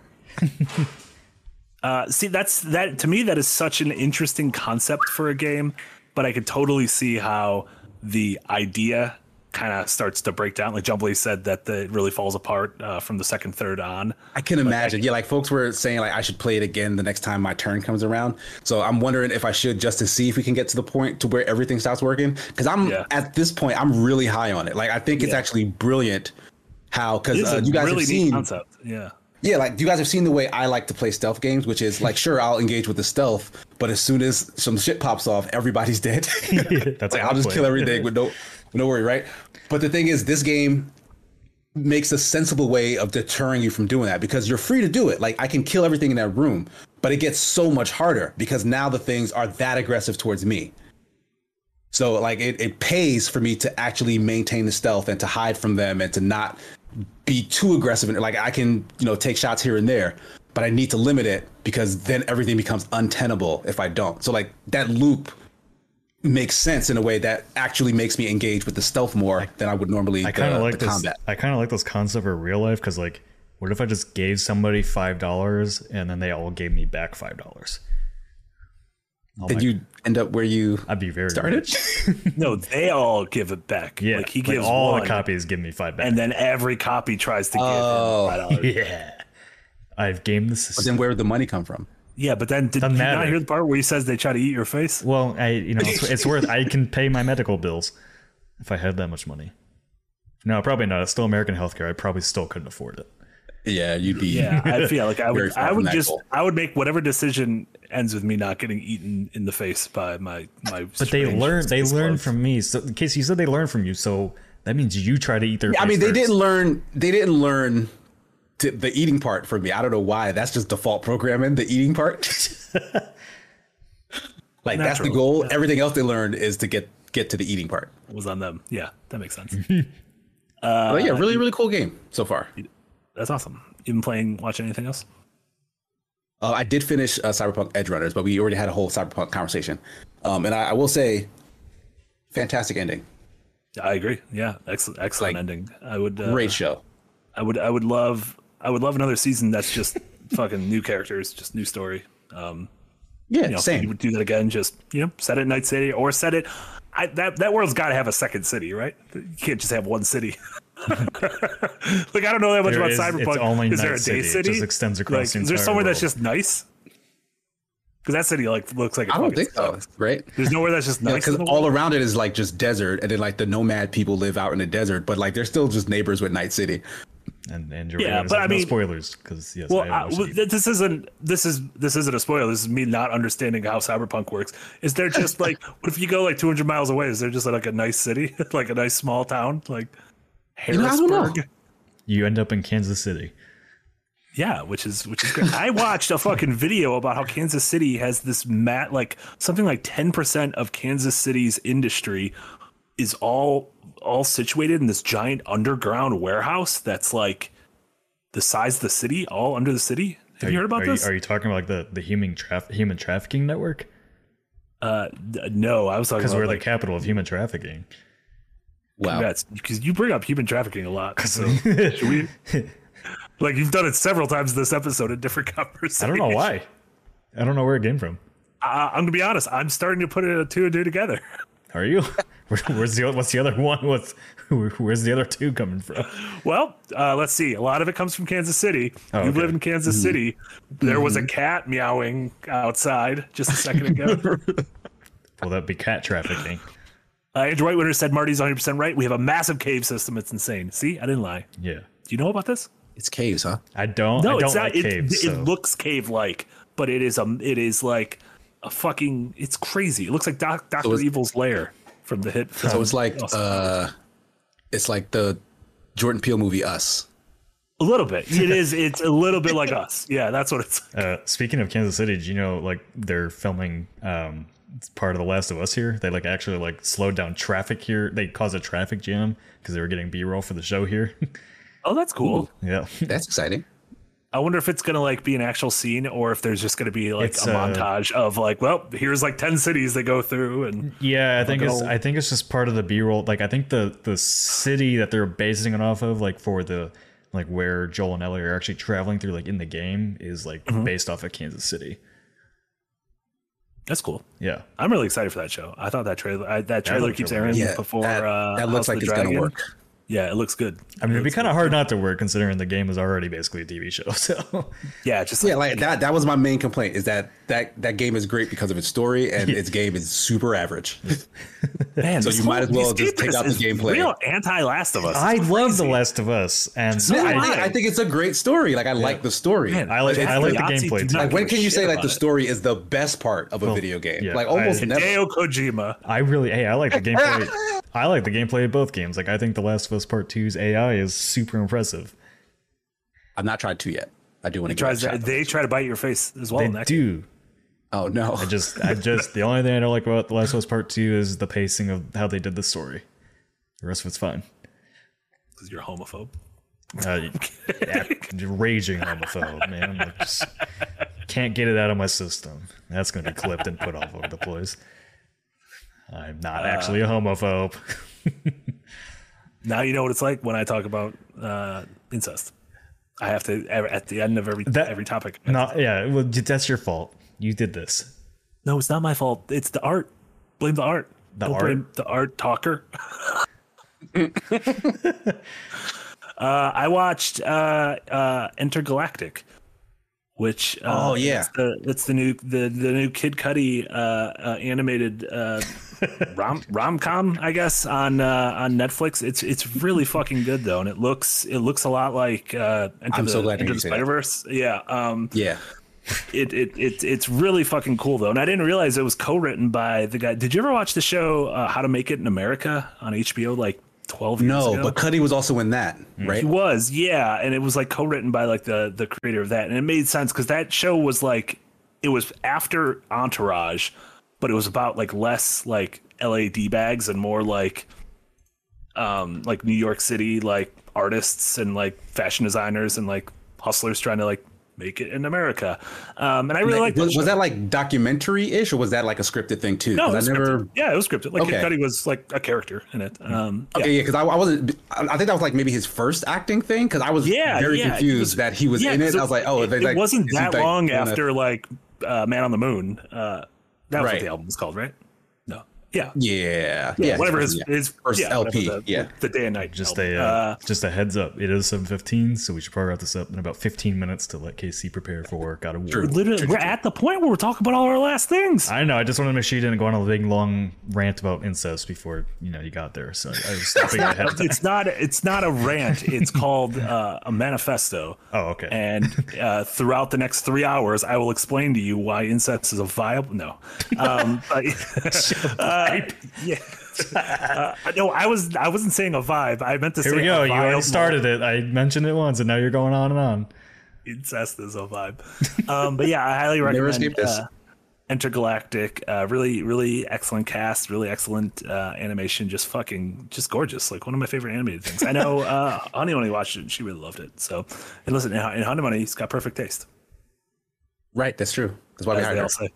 uh, see, that's that to me, that is such an interesting concept for a game, but I could totally see how the idea kind of starts to break down. Like Jumbly said, that the, it really falls apart uh, from the second third on. I can like, imagine. I can, yeah, like folks were saying, like I should play it again the next time my turn comes around. So I'm wondering if I should, just to see if we can get to the point to where everything stops working. Because I'm yeah. at this point, I'm really high on it. Like I think it's yeah. actually brilliant. How? Because uh, you guys really have seen. Concept. Yeah. Yeah, like you guys have seen the way I like to play stealth games, which is like, sure, I'll engage with the stealth, but as soon as some shit pops off, everybody's dead. That's like, I'll just kill everything with no, no worry, right? But the thing is, this game makes a sensible way of deterring you from doing that because you're free to do it. Like I can kill everything in that room, but it gets so much harder because now the things are that aggressive towards me. So like it, it pays for me to actually maintain the stealth and to hide from them and to not be too aggressive. And like I can, you know, take shots here and there, but I need to limit it because then everything becomes untenable if I don't. So like that loop makes sense in a way that actually makes me engage with the stealth more I, than I would normally. I kind of like this combat. I kind of like this concept of real life because like, what if I just gave somebody five dollars and then they all gave me back five dollars? Oh Did my. you end up where you I'd be very started? No, they all give it back. Yeah, like he gives like all one, the copies give me five back, and then every copy tries to oh, give him five dollars. Yeah, I've gamed the system. But then where would the money come from? Yeah, but then did Doesn't you matter. Not hear the part where he says they try to eat your face? Well, I you know it's, it's worth. I can pay my medical bills if I had that much money. No, probably not. It's still American healthcare. I probably still couldn't afford it. Yeah, you'd be. Yeah, I feel like I would. I would just. Goal. I would make whatever decision ends with me not getting eaten in the face by my my. But they learn. They learn from me. So, Casey, you said they learn from you. So that means you try to eat their. Yeah, face I mean, first. they didn't learn. They didn't learn to, the eating part from me. I don't know why. That's just default programming. The eating part. Like Natural. That's the goal. Yeah. Everything else they learned is to get get to the eating part. It was on them. Yeah, that makes sense. uh, but yeah, really, really cool game so far. That's awesome. You been playing, watching anything else? Uh, I did finish uh, Cyberpunk Edgerunners, but we already had a whole Cyberpunk conversation. Um, and I, I will say, fantastic ending. I agree. Yeah, excellent, excellent like, ending. I would uh, great show. I would, I would love, I would love another season that's just fucking new characters, just new story. Um, yeah, you know, same. You would do that again. Just you know, set it Night City or set it. I, that that world's got to have a second city, right? You can't just have one city. Like I don't know that much there about is, Cyberpunk. Is there a day city? city? It just extends across. Like, the is there somewhere world. That's just nice? Because that city like looks like a I don't think so. Right? There's nowhere that's just nice. Because yeah, all world. around it is like just desert, and then like the nomad people live out in the desert, but like they're still just neighbors with Night City. And and you're yeah, right, but like, I mean no spoilers because yes, well, I I, well this isn't this is this isn't a spoiler. This is me not understanding how Cyberpunk works. Is there just like what if you go like two hundred miles away? Is there just like a nice city, like a nice small town, like? Harrisburg. You, know, you end up in Kansas City. Yeah, which is which is great. I watched a fucking video about how Kansas City has this mat like something like ten percent of Kansas City's industry is all all situated in this giant underground warehouse that's like the size of the city, all under the city. Have are you heard about are this? You, are you talking about like the the human traf- human trafficking network? Uh, no, I was talking about because we're like, the capital of human trafficking. Wow, because you bring up human trafficking a lot. So should we, like you've done it several times this episode in different conversations. I don't know why. I don't know where it came from. Uh, I'm gonna be honest. I'm starting to put a two and two together. Are you? Where, where's the what's the other one? What's where's the other two coming from? Well, uh, let's see. A lot of it comes from Kansas City. Oh, you okay. live in Kansas mm-hmm. City. There mm-hmm. was a cat meowing outside just a second ago. Well, that'd be cat trafficking. Uh, Andrew Whitewinter said Marty's one hundred percent right. We have a massive cave system. It's insane. See, I didn't lie. Yeah. Do you know about this? It's caves, huh? I don't. No, I don't it's not, like it, caves. It, so. It looks cave-like, but it is um, it is like a fucking. It's crazy. It looks like Doc, Doctor so Evil's lair from the hit. From, so it's like awesome. uh, it's like the Jordan Peele movie Us. A little bit. It is. It's a little bit like Us. Yeah, that's what it's. Like. Uh, speaking of Kansas City, do you know like they're filming? Um, It's part of The Last of Us here. They like actually like slowed down traffic here. They caused a traffic jam because they were getting B-roll for the show here. Oh, that's cool. Ooh, yeah, that's exciting. I wonder if it's gonna like be an actual scene or if there's just gonna be like it's, a uh, montage of like, well, here's like ten cities they go through and yeah, I think it's I think it's just part of the B-roll. Like I think the the city that they're basing it off of, like for the like where Joel and Ellie are actually traveling through, like in the game, is like mm-hmm. based off of Kansas City. That's cool. Yeah, I'm really excited for that show. I thought that trailer I, that trailer that keeps airing really, yeah, before that, uh, that looks House like it's Dragon. Gonna work. Yeah, it looks good. I mean, it it'd be kind of hard not to work considering the game is already basically a T V show. So yeah, just like, yeah, like that. That was my main complaint is that that that game is great because of its story and yeah. its game is super average. Man, so you whole, might as well just take out the gameplay. Real anti Last of Us. I love The Last of Us, and so I, I, think, I think it's a great story. Like I yeah. like the story. Man, I like I like the gameplay too. Like, when can you say like the story it. is the best part of a well, video game? Yeah, like almost I, never. Hideo Kojima. I really hey, I like the gameplay. I like the gameplay of both games. Like I think The Last of Part two's A I is super impressive. I've not tried two yet. I do want to try that. They try to bite your face as well. They in that do. Game. Oh no! I just, I just. The only thing I don't like about The Last of Us Part Two is the pacing of how they did the story. The rest of it's fine. Because you're a homophobe. Uh, yeah, raging homophobe, man. I just can't get it out of my system. That's going to be clipped and put all over the place. I'm not actually a homophobe. Now you know what it's like when I talk about uh, incest. I have to at the end of every that, every topic. Not, yeah, well, that's your fault. You did this. No, it's not my fault. It's the art. Blame the art. The Don't art. Blame the art talker. uh, I watched uh, uh, Intergalactic, which uh, oh yeah, it's the, it's the new the the new Kid Cudi uh, uh, animated. Uh, rom rom com, I guess, on uh, on Netflix. It's it's really fucking good though, and it looks it looks a lot like uh, Into I'm the, so glad Into the Spider-Verse. Yeah, um, yeah. it it it it's really fucking cool though, and I didn't realize it was co-written by the guy. Did you ever watch the show uh, How to Make It in America on H B O? Like twelve years no, ago? No, but Cudi was also in that, right? He was, yeah, and it was like co-written by like the the creator of that, and it made sense because that show was like it was after Entourage. But it was about like less like L A D bags and more like um, like New York City, like artists and like fashion designers and like hustlers trying to like make it in America. Um, and I really like was, was that like documentary ish or was that like a scripted thing, too? No, it was I never. Yeah, it was scripted. Like okay. Kid Cudi was like a character in it. Um, yeah. OK, yeah, because I, I wasn't I think that was like maybe his first acting thing, because I was yeah, very yeah, confused was, that he was yeah, in it. I was like, oh, it, they, like, it wasn't that like, long gonna... after like uh, Man on the Moon. Uh, That was right. what the album was called, right? No. Yeah. Yeah. Yeah. Whatever his, yeah. his first yeah, L P. The, yeah. The day and night. Just album. a uh, uh, just a heads up. It is seven fifteen, so we should probably wrap this up in about fifteen minutes to let K C prepare for God of War. True. Literally, true, we're true. at the point where we're talking about all our last things. I know. I just wanted to make sure you didn't go on a big long rant about incest before you know you got there. So I was stopping ahead of time. It's not. It's not a rant. It's called uh, a manifesto. Oh, okay. And uh, throughout the next three hours, I will explain to you why incest is a viable. No. Um, but, uh, yeah. Uh, no, I was I wasn't saying a vibe. I meant to Here say. Here we go. A vibe. You already started it. I mentioned it once, and now you're going on and on. Incest is a vibe. Um, but yeah, I highly recommend uh, Intergalactic. Uh, really, really excellent cast. Really excellent uh, animation. Just fucking, just gorgeous. Like one of my favorite animated things. I know uh, Honey Money watched it, and she really loved it. So, and listen, and Honey Money's got perfect taste. Right. That's true. That's why we hired her. Say,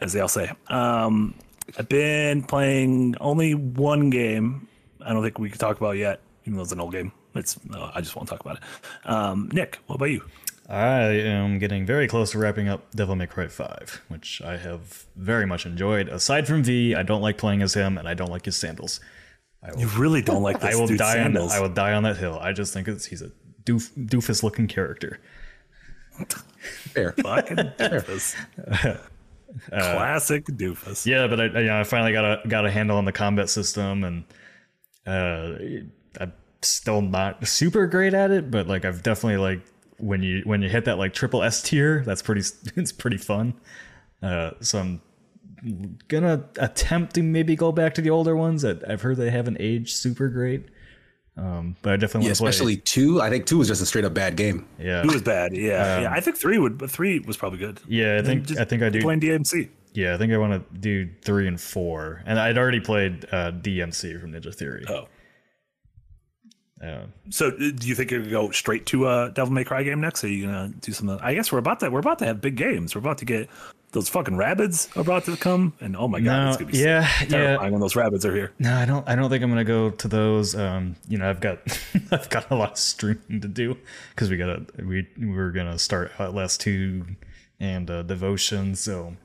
as they all say. Um, I've been playing only one game. I don't think we can talk about yet, even though it's an old game. It's uh, I just won't talk about it. Um, Nick, what about you? I am getting very close to wrapping up Devil May Cry five, which I have very much enjoyed. Aside from V, I don't like playing as him, and I don't like his sandals. I will, you really don't like this I will dude's die sandals. On, I will die on that hill. I just think it's, he's a doof, doofus-looking character. Fair. Fucking doofus. Uh, Classic doofus. Yeah, but I, you know, I finally got a got a handle on the combat system, and uh, I'm still not super great at it. But like, I've definitely like when you when you hit that like triple S tier, that's pretty. It's pretty fun. Uh, so I'm gonna attempt to maybe go back to the older ones. I, I've heard they haven't aged super great. Um, but I definitely yeah, want to especially play. two. I think two was just a straight up bad game. Yeah, two was bad. Yeah, um, yeah. I think three would, but three was probably good. Yeah, I think just I think I do playing D M C. Yeah, I think I want to do three and four, and I'd already played uh, D M C from Ninja Theory. Oh, um, so do you think you're gonna go straight to a Devil May Cry game next? Or are you gonna do something? I guess we're about to we're about to have big games. We're about to get those fucking rabbids are about to come, and oh my god, no, it's gonna be yeah, terrifying yeah. when those rabbids are here. No, I don't. I don't think I'm gonna go to those. Um, you know, I've got, I've got a lot of streaming to do because we gotta we we we're gonna start Outlast two and uh, Devotion. So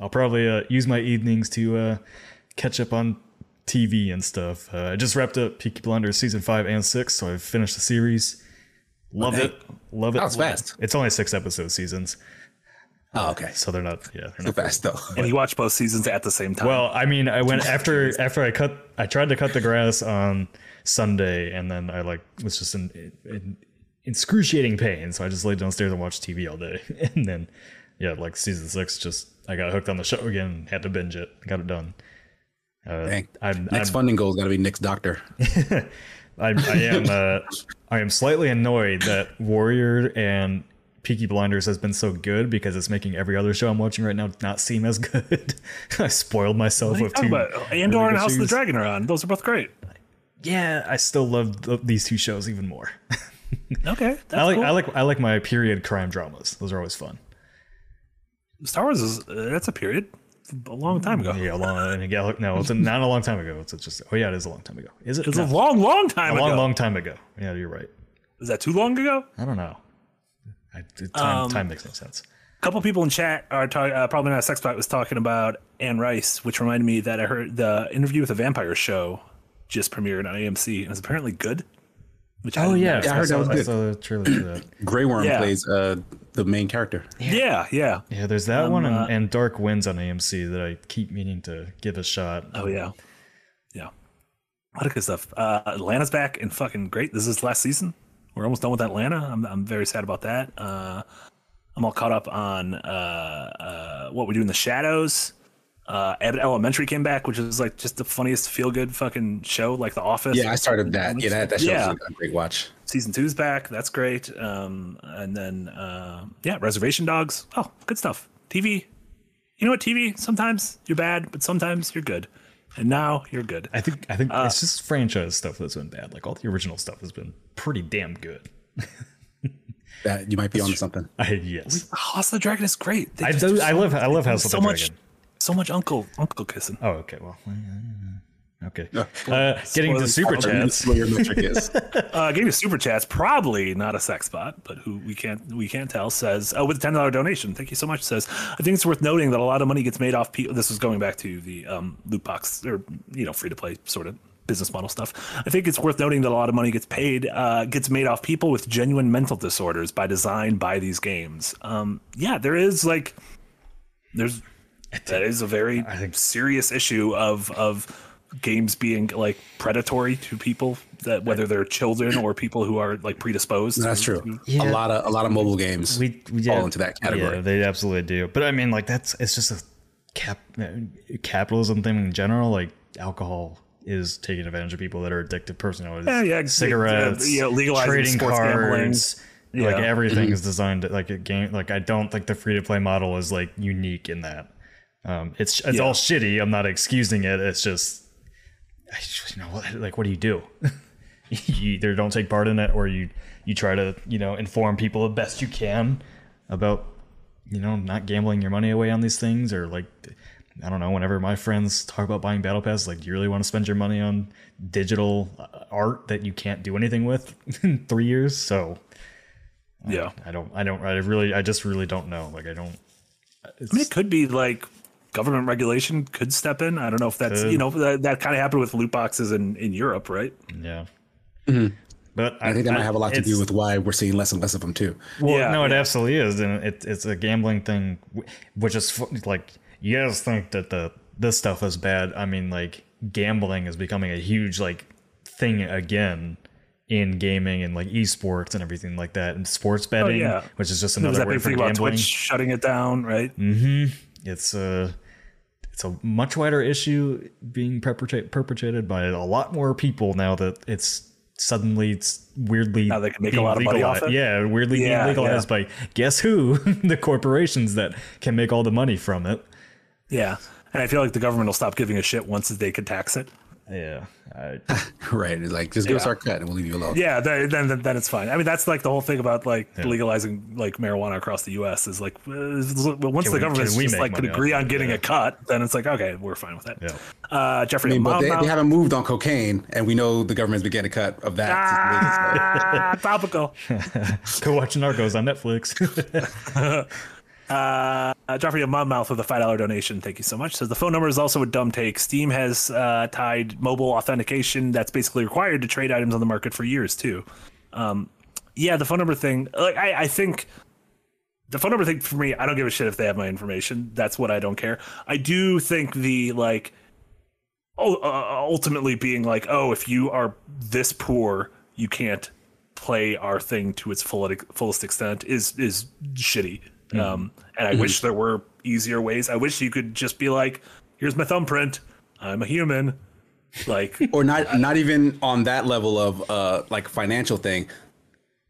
I'll probably uh, use my evenings to uh, catch up on T V and stuff. Uh, I just wrapped up Peaky Blinders season five and six, so I've finished the series. Love okay. it. Love it. That was fast. It's only six episode seasons. Oh, okay. So they're not, yeah. They're not fast though. And you watch both seasons at the same time. Well, I mean, I went after, after I cut, I tried to cut the grass on Sunday, and then I like was just in, in excruciating pain. So I just laid downstairs and watched T V all day. And then, yeah, like season six, just, I got hooked on the show again, had to binge it, got it done. Uh, Dang. I'm, Next I'm, funding goal is got to be Nick's doctor. I, I am, uh, I am slightly annoyed that Warrior and Peaky Blinders has been so good because it's making every other show I'm watching right now not seem as good. I spoiled myself with two. About? Andor really and House shoes. of the Dragon are on. Those are both great. Yeah, I still love th- these two shows even more. Okay, that's I like cool. I like I like my period crime dramas. Those are always fun. Star Wars is uh, that's a period. It's a long time ago. Yeah, a long. Yeah, no, it's a, not a long time ago. It's just. Oh yeah, it is a long time ago. Is it? It's no. a long, long time. A ago. long, long time ago. Yeah, you're right. Is that too long ago? I don't know. I, time, um, time makes no sense. A couple people in chat are talking. Uh, probably not Sexbot was talking about Anne Rice, which reminded me that I heard the Interview with the Vampire show just premiered on A M C and it's apparently good. Which oh I yeah, yeah I heard that was good. I saw the trailer for that. Grey Worm yeah. plays uh, the main character. Yeah, yeah, yeah. yeah there's that um, one and, uh, and Dark Winds on A M C that I keep meaning to give a shot. Oh yeah, yeah. A lot of good stuff. Uh, Atlanta's back and fucking great. This is last season. We're almost done with Atlanta. I'm I'm very sad about that. Uh, I'm all caught up on uh, uh, What We Do in the Shadows. Uh, Abbott Elementary came back, which is like just the funniest feel-good fucking show, like The Office. Yeah, I started that. Yeah, that, that show's yeah. a great watch. Season two's back. That's great. Um, and then, uh, yeah, Reservation Dogs. Oh, good stuff. T V. You know what, T V? Sometimes you're bad, but sometimes you're good. And now you're good. I think I think uh, it's just franchise stuff that's been bad. Like all the original stuff has been pretty damn good. That you might be on something. I, yes, we, House of the Dragon is great. They I just, do, I love I love House of so the much, Dragon. So much uncle uncle kissing. Oh okay, well okay. Uh, getting to super chats. uh, getting to super chats. Probably not a sex bot, but who we can't we can't tell says. Oh, with a ten dollar donation, thank you so much. Says I think it's worth noting that a lot of money gets made off people. This is going back to the um, loot box or you know free to play sort of business model stuff. I think it's worth noting that a lot of money gets paid uh, gets made off people with genuine mental disorders by design by these games. Um, yeah, there is like there's that is a very I think serious issue of of. games being like predatory to people that whether they're children or people who are like predisposed. That's to, true. Yeah. A lot of a lot of mobile games we, we, yeah, fall into that category. Yeah, they absolutely do. But I mean, like that's it's just a cap capitalism thing in general. Like alcohol is taking advantage of people that are addicted personalities. Yeah, yeah. Cigarettes, yeah, yeah, trading cards, yeah. like everything mm-hmm. is designed to, like a game. Like I don't think the free to play model is like unique in that. Um, it's it's yeah. all shitty. I'm not excusing it. It's just. I just, you know, like, what do you do? You either don't take part in it or you, you try to, you know, inform people the best you can about, you know, not gambling your money away on these things. Or like, I don't know, whenever my friends talk about buying Battle Pass, like, do you really want to spend your money on digital art that you can't do anything with in three years? So yeah, I, I don't, I don't, I really, I just really don't know. Like, I don't, it's, I mean, it could be like, government regulation could step in. I don't know if that's, could. you know, that, that kind of happened with loot boxes in, in Europe, right? Yeah. Mm-hmm. But I, I think that I, might have a lot to do with why we're seeing less and less of them too. Well, yeah, no, it yeah. absolutely is. And it, it's a gambling thing, which is like, you guys think that the this stuff is bad. I mean, like gambling is becoming a huge like thing again in gaming and like esports and everything like that. And sports betting, oh, yeah. which is just another word for gambling. About Twitch shutting it down, right? Mm-hmm. It's a, it's a much wider issue being perpetrate, perpetrated by a lot more people now that it's suddenly it's weirdly now they can make a lot of money off it. Yeah, weirdly yeah, being legalized yeah. by guess who? The corporations that can make all the money from it. Yeah, and I feel like the government will stop giving a shit once they can tax it. Yeah, I, right. It's like just give yeah. us our cut and we'll leave you alone. Yeah, then, then then it's fine. I mean, that's like the whole thing about like yeah. legalizing like marijuana across the U S is like uh, once can the government just like could agree on getting yeah. a cut, then it's like okay, we're fine with that. Yeah. Uh, Jeffrey, I mean, but they, they haven't moved on cocaine, and we know the government's been getting a cut of that. Ah, topical. Go watch Narcos on Netflix. Uh, Joffrey of Mudmouth with a five dollars donation. Thank you so much. So the phone number is also a dumb take. Steam has uh, tied mobile authentication that's basically required to trade items on the market for years, too. Um, yeah, the phone number thing, like, I, I think the phone number thing for me, I don't give a shit if they have my information. That's what I don't care. I do think the, like, oh, uh, ultimately being like, oh, if you are this poor, you can't play our thing to its full, fullest extent is is shitty. Mm-hmm. Um, and I mm-hmm. wish there were easier ways. I wish you could just be like, here's my thumbprint. I'm a human. Like, or not, I, not even on that level of uh, like financial thing.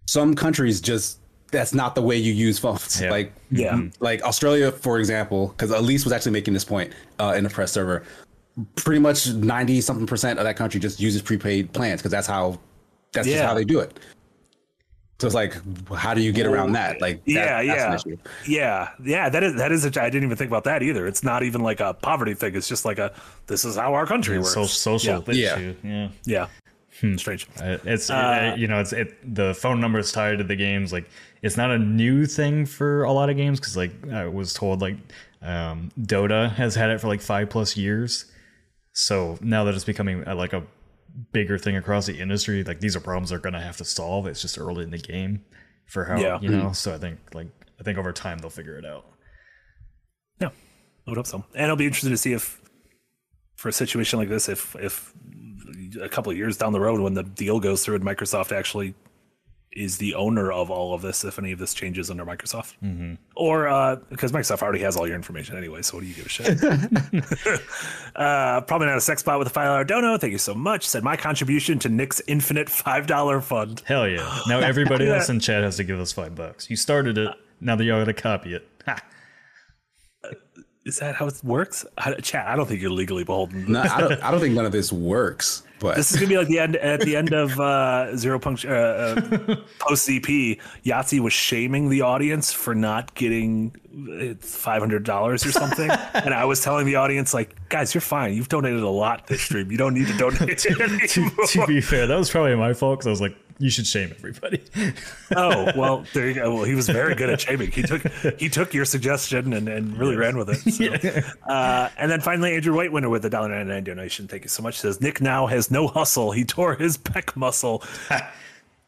Some countries just, that's not the way you use phones. Yeah. Like, yeah. Like Australia, for example, because Elise was actually making this point uh, in a press server, pretty much ninety something percent of that country just uses prepaid plans. Cause that's how, that's yeah. just how they do it. So it's like, how do you get around that? Like, yeah, that, yeah, that's an issue. yeah, yeah. That is that is. A, I didn't even think about that either. It's not even like a poverty thing. It's just like a this is how our country it's works. So, social yeah. issue. Yeah, yeah. Hmm. Strange. It's uh, you know, it's it. The phone number is tied to the games. Like, it's not a new thing for a lot of games because, like, I was told, like, um, Dota has had it for like five plus years. So now that it's becoming uh, like a bigger thing across the industry, like these are problems they're gonna have to solve. It's just early in the game for how yeah. you know. Mm-hmm. So I think like I think over time they'll figure it out. Yeah, load up some, and I'll be interested to see if for a situation like this, if if a couple of years down the road when the deal goes through and Microsoft actually is the owner of all of this, if any of this changes under Microsoft, mm-hmm. or uh, because Microsoft already has all your information anyway, so what do you give a shit? uh, probably not a sex bot with a five dollar dono. Thank you so much. Said my contribution to Nick's Infinite five dollar fund. Hell yeah! Now everybody else in chat has to give us five bucks. You started it. Now that y'all got to copy it. Ha. Is that how it works? How, chat, I don't think you're legally beholden. No, I don't, I don't think none of this works. But this is gonna be like the end at the end of uh, Zero Puncture uh, uh, post C P. Yahtzee was shaming the audience for not getting five hundred dollars or something, and I was telling the audience like, guys, you're fine. You've donated a lot this stream. You don't need to donate. to, to, to be fair, that was probably my fault because I was like, you should shame everybody. Oh, well, there you go. Well, he was very good at shaming. He took he took your suggestion and, and really ran with it. So. Yeah. Uh, and then finally, Andrew White winner with a one dollar ninety-nine donation. Thank you so much. Says, Nick now has no hustle. He tore his pec muscle.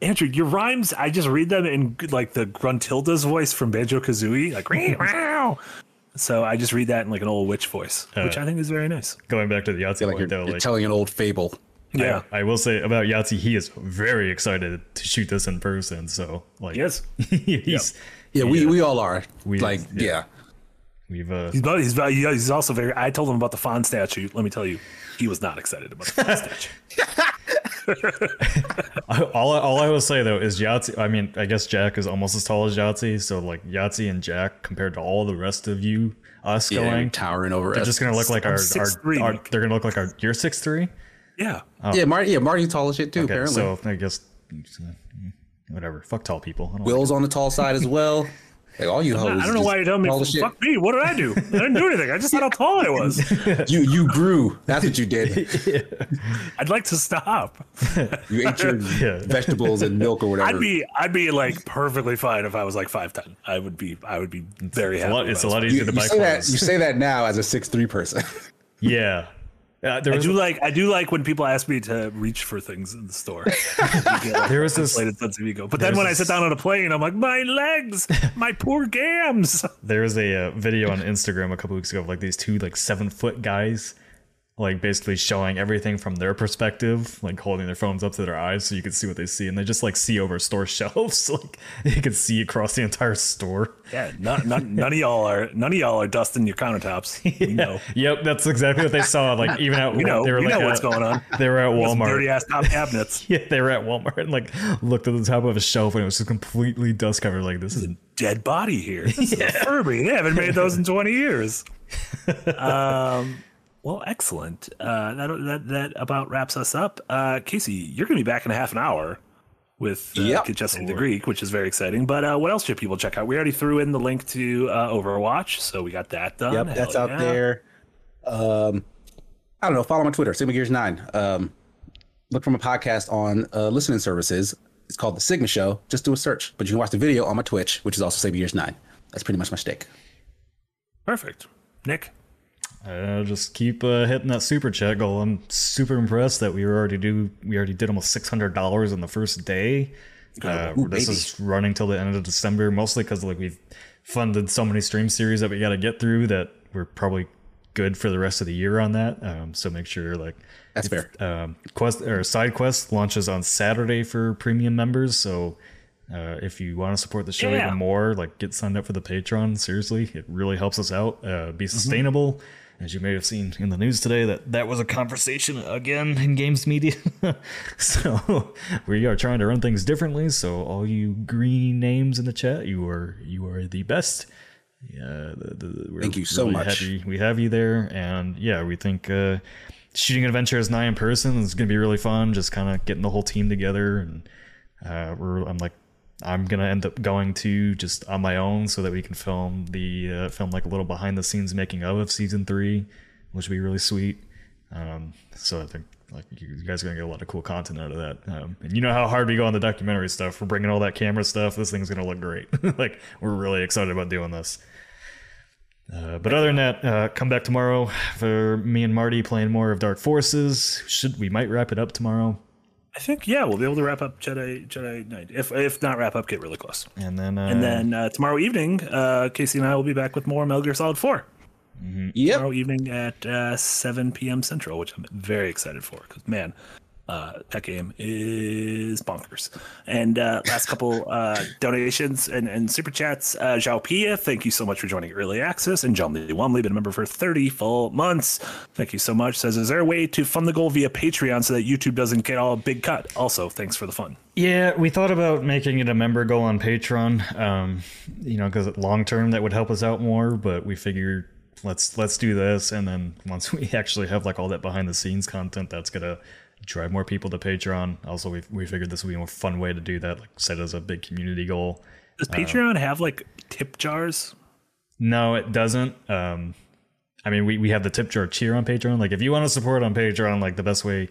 Andrew, your rhymes, I just read them in like the Gruntilda's voice from Banjo-Kazooie. Like, wow. So I just read that in like an old witch voice, uh, which I think is very nice. Going back to the Yahtzee, like, you're, though, you're like telling an old fable. Yeah, I, I will say about Yahtzee, he is very excited to shoot this in person. So, like, yes, he's yeah, yeah we, we all are. We like yeah. yeah. We've uh, he's he's he's also very. I told him about the Fawn statue. Let me tell you, he was not excited about the Fawn statue. all all I will say though is Yahtzee. I mean, I guess Jack is almost as tall as Yahtzee. So like Yahtzee and Jack compared to all the rest of you, us yeah, going towering over. They're us. Just gonna look like our, our, three, our they're gonna look like our. You're six three. Yeah. Oh. Yeah, Marty. Yeah, Marty's tall as shit too. Okay, apparently. So I guess whatever. Fuck tall people. Will's like on the tall side as well. Like all you hoes. I don't know why you're telling me. Fuck me. What did I do? I didn't do anything. I just thought how tall I was. You you grew. That's what you did. Yeah. I'd like to stop. You ate your yeah. vegetables and milk or whatever. I'd be I'd be like perfectly fine if I was like five ten. I would be I would be very it's happy. A lot, it's a lot easier you, to you buy say clothes. That, you say that now as a six three person. Yeah. Uh, there I was do a, like I do like when people ask me to reach for things in the store. There was this sense of ego, but then when this, I sit down on a plane, I'm like my legs, my poor gams. There was a uh, video on Instagram a couple weeks ago of like these two like seven foot guys, like basically showing everything from their perspective, like holding their phones up to their eyes so you could see what they see, and they just like see over store shelves, like you could see across the entire store. Yeah, none, none, none of y'all are none of y'all are dusting your countertops. Yeah. You know. Yep, that's exactly what they saw. Like even at you know, they were you like, know what's at, going on. They were at Walmart. Dirty ass top cabinets. Yeah, they were at Walmart and like looked at the top of a shelf and it was just completely dust covered. Like this, this is a dead body here. This yeah. is a Furby. They haven't made those in twenty years. Um. Well, excellent. Uh, that, that that about wraps us up. Uh, Casey, you're going to be back in a half an hour with uh, yep. Jesse the Greek, which is very exciting. But uh, what else should people check out? We already threw in the link to uh, Overwatch, so we got that done. Yep, Hell that's yeah. out there. Um, I don't know. Follow my Twitter, Sigma Gears nine. Um, look for my podcast on uh, listening services. It's called The Sigma Show. Just do a search. But you can watch the video on my Twitch, which is also Sigma Gears nine. that's pretty much my shtick. Perfect. Nick? Uh, just keep uh, hitting that super check goal. I'm super impressed that we were already do we already did almost six hundred dollars in the first day. Uh, Ooh, this baby. is running till the end of December, mostly because like we've funded so many stream series that we got to get through that we're probably good for the rest of the year on that. Um, so make sure like that's fair. Um, quest or side quest launches on Saturday for premium members. So uh, if you want to support the show yeah. even more, like get signed up for the Patreon. Seriously, it really helps us out. Uh, be sustainable. Mm-hmm. As you may have seen in the news today, that that was a conversation again in games media. So we are trying to run things differently. So all you green names in the chat, you are you are the best. Yeah, the, the, we're thank you really so much. Happy we have you there, and yeah, we think uh, shooting an adventure is nigh in person. It's gonna be really fun. Just kind of getting the whole team together, and uh, we're I'm like. I'm going to end up going to just on my own so that we can film the uh, film like a little behind the scenes making of, of season three, which would be really sweet. Um, so I think like you guys are going to get a lot of cool content out of that. Um, and you know how hard we go on the documentary stuff. We're bringing all that camera stuff. This thing's going to look great. Like we're really excited about doing this. Uh, but other than that, uh, come back tomorrow for me and Marty playing more of Dark Forces. Should we might wrap it up tomorrow. I think yeah, we'll be able to wrap up Jedi Jedi Knight. If if not wrap up, get really close. And then uh, and then uh, tomorrow evening, uh, Casey and I will be back with more Metal Gear Solid Four. Mm-hmm. Yep. Tomorrow evening at uh, seven p.m. Central, which I'm very excited for because man, uh, that game is bonkers. And uh, last couple uh, donations and, and super chats. Uh, Zhao Pia, thank you so much for joining Early Access. And John Lee Womley, been a member for thirty full months. Thank you so much. Says, is there a way to fund the goal via Patreon so that YouTube doesn't get all a big cut? Also, thanks for the fun. Yeah, we thought about making it a member goal on Patreon, um, you know, because long term that would help us out more. But we figured let's let's do this. And then once we actually have like all that behind the scenes content, that's going to drive more people to Patreon. Also, we we figured this would be a more fun way to do that, like set as a big community goal. Does Patreon uh, have like tip jars? No, it doesn't. Um, I mean, we, we have the tip jar cheer on Patreon. Like, if you want to support on Patreon, like the best way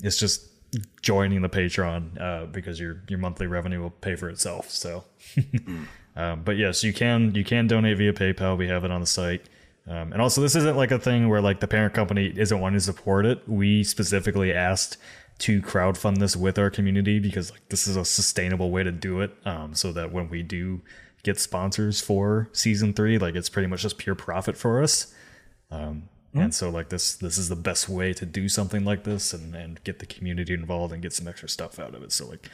is just joining the Patreon uh, because your your monthly revenue will pay for itself. So, um, but yes, you can you can donate via PayPal. We have it on the site. Um, and also, this isn't like a thing where like the parent company isn't wanting to support it. We specifically asked to crowdfund this with our community because like this is a sustainable way to do it. Um, so that when we do get sponsors for season three, like it's pretty much just pure profit for us. Um, mm-hmm. And so like this, this is the best way to do something like this and, and get the community involved and get some extra stuff out of it. So like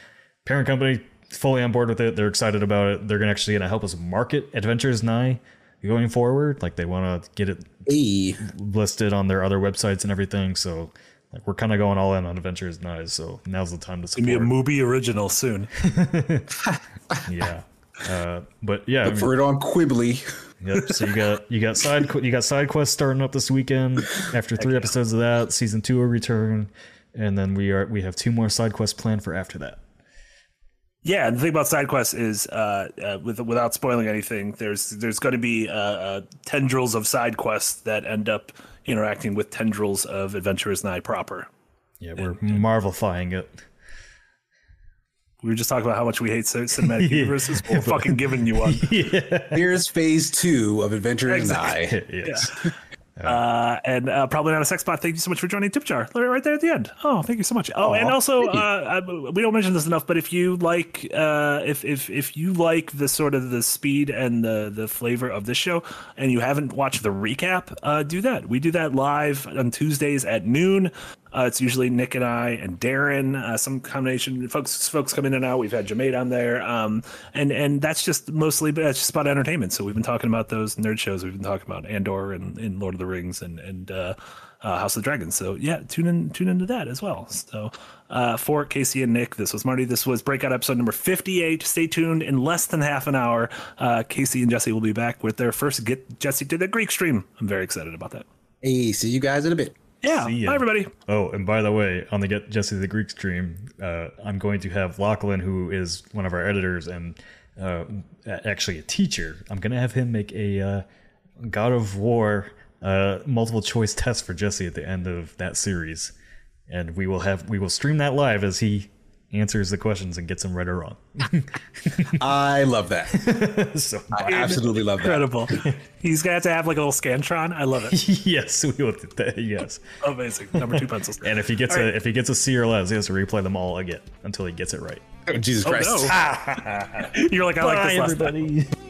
parent company fully on board with it. They're excited about it. They're gonna actually gonna help us market Adventures Nigh going forward, like they want to get it hey. listed on their other websites and everything. So like we're kind of going all in on Adventures Nigh. So now's the time to support. It's gonna be a movie original soon. yeah, uh, but yeah, Look I mean, for it on Quibbly. Yep. So you got you got side you got side quests starting up this weekend. After three episodes of that, season two will return, and then we are we have two more side quests planned for after that. Yeah, and the thing about side quests is, uh, uh, with, without spoiling anything, there's there's going to be uh, uh, tendrils of side quests that end up interacting with tendrils of Adventures Nigh proper. Yeah, we're and, marvelifying it. We were just talking about how much we hate cinematic yeah, universes. We're but, fucking giving you one. Yeah. Here's phase two of Adventures exactly. Nigh. Yes. Yeah. Uh, and uh, probably not a sex bot. Thank you so much for joining Tip Jar right there at the end. Oh, thank you so much. Oh, Aww, and also uh, I, we don't mention this enough, but if you like, uh, if if if you like the sort of the speed and the the flavor of this show, and you haven't watched the recap, uh, do that. We do that live on Tuesdays at noon. Uh, it's usually Nick and I and Darren, uh, some combination. Folks, folks come in and out. We've had Jamaid on there, um, and and that's just mostly that's just about entertainment. So we've been talking about those nerd shows. We've been talking about Andor and, and Lord of the Rings and and uh, uh, House of the Dragon. So yeah, tune in tune into that as well. So uh, for Casey and Nick, this was Marty. This was Breakout episode number fifty-eight. Stay tuned. In less than half an hour, uh, Casey and Jesse will be back with their first Get Jesse to the Greek stream. I'm very excited about that. Hey, see you guys in a bit. Yeah, bye everybody. Oh, and by the way, on the Get Jesse the Greek stream, uh, I'm going to have Lachlan, who is one of our editors and uh, actually a teacher. I'm going to have him make a uh, God of War uh, multiple choice test for Jesse at the end of that series. And we will have we will stream that live as he answers the questions and gets them right or wrong. I love that. So I absolutely love that. Incredible. He's gonna have to have like a little Scantron. I love it. Yes, we will. Yes. Amazing. Number two pencils. And if he gets all a right. if he gets a C or less, he has to replay them all again until he gets it right. Oh, Jesus Christ! Oh, no. You're like, I Bye, like this last everybody. Time.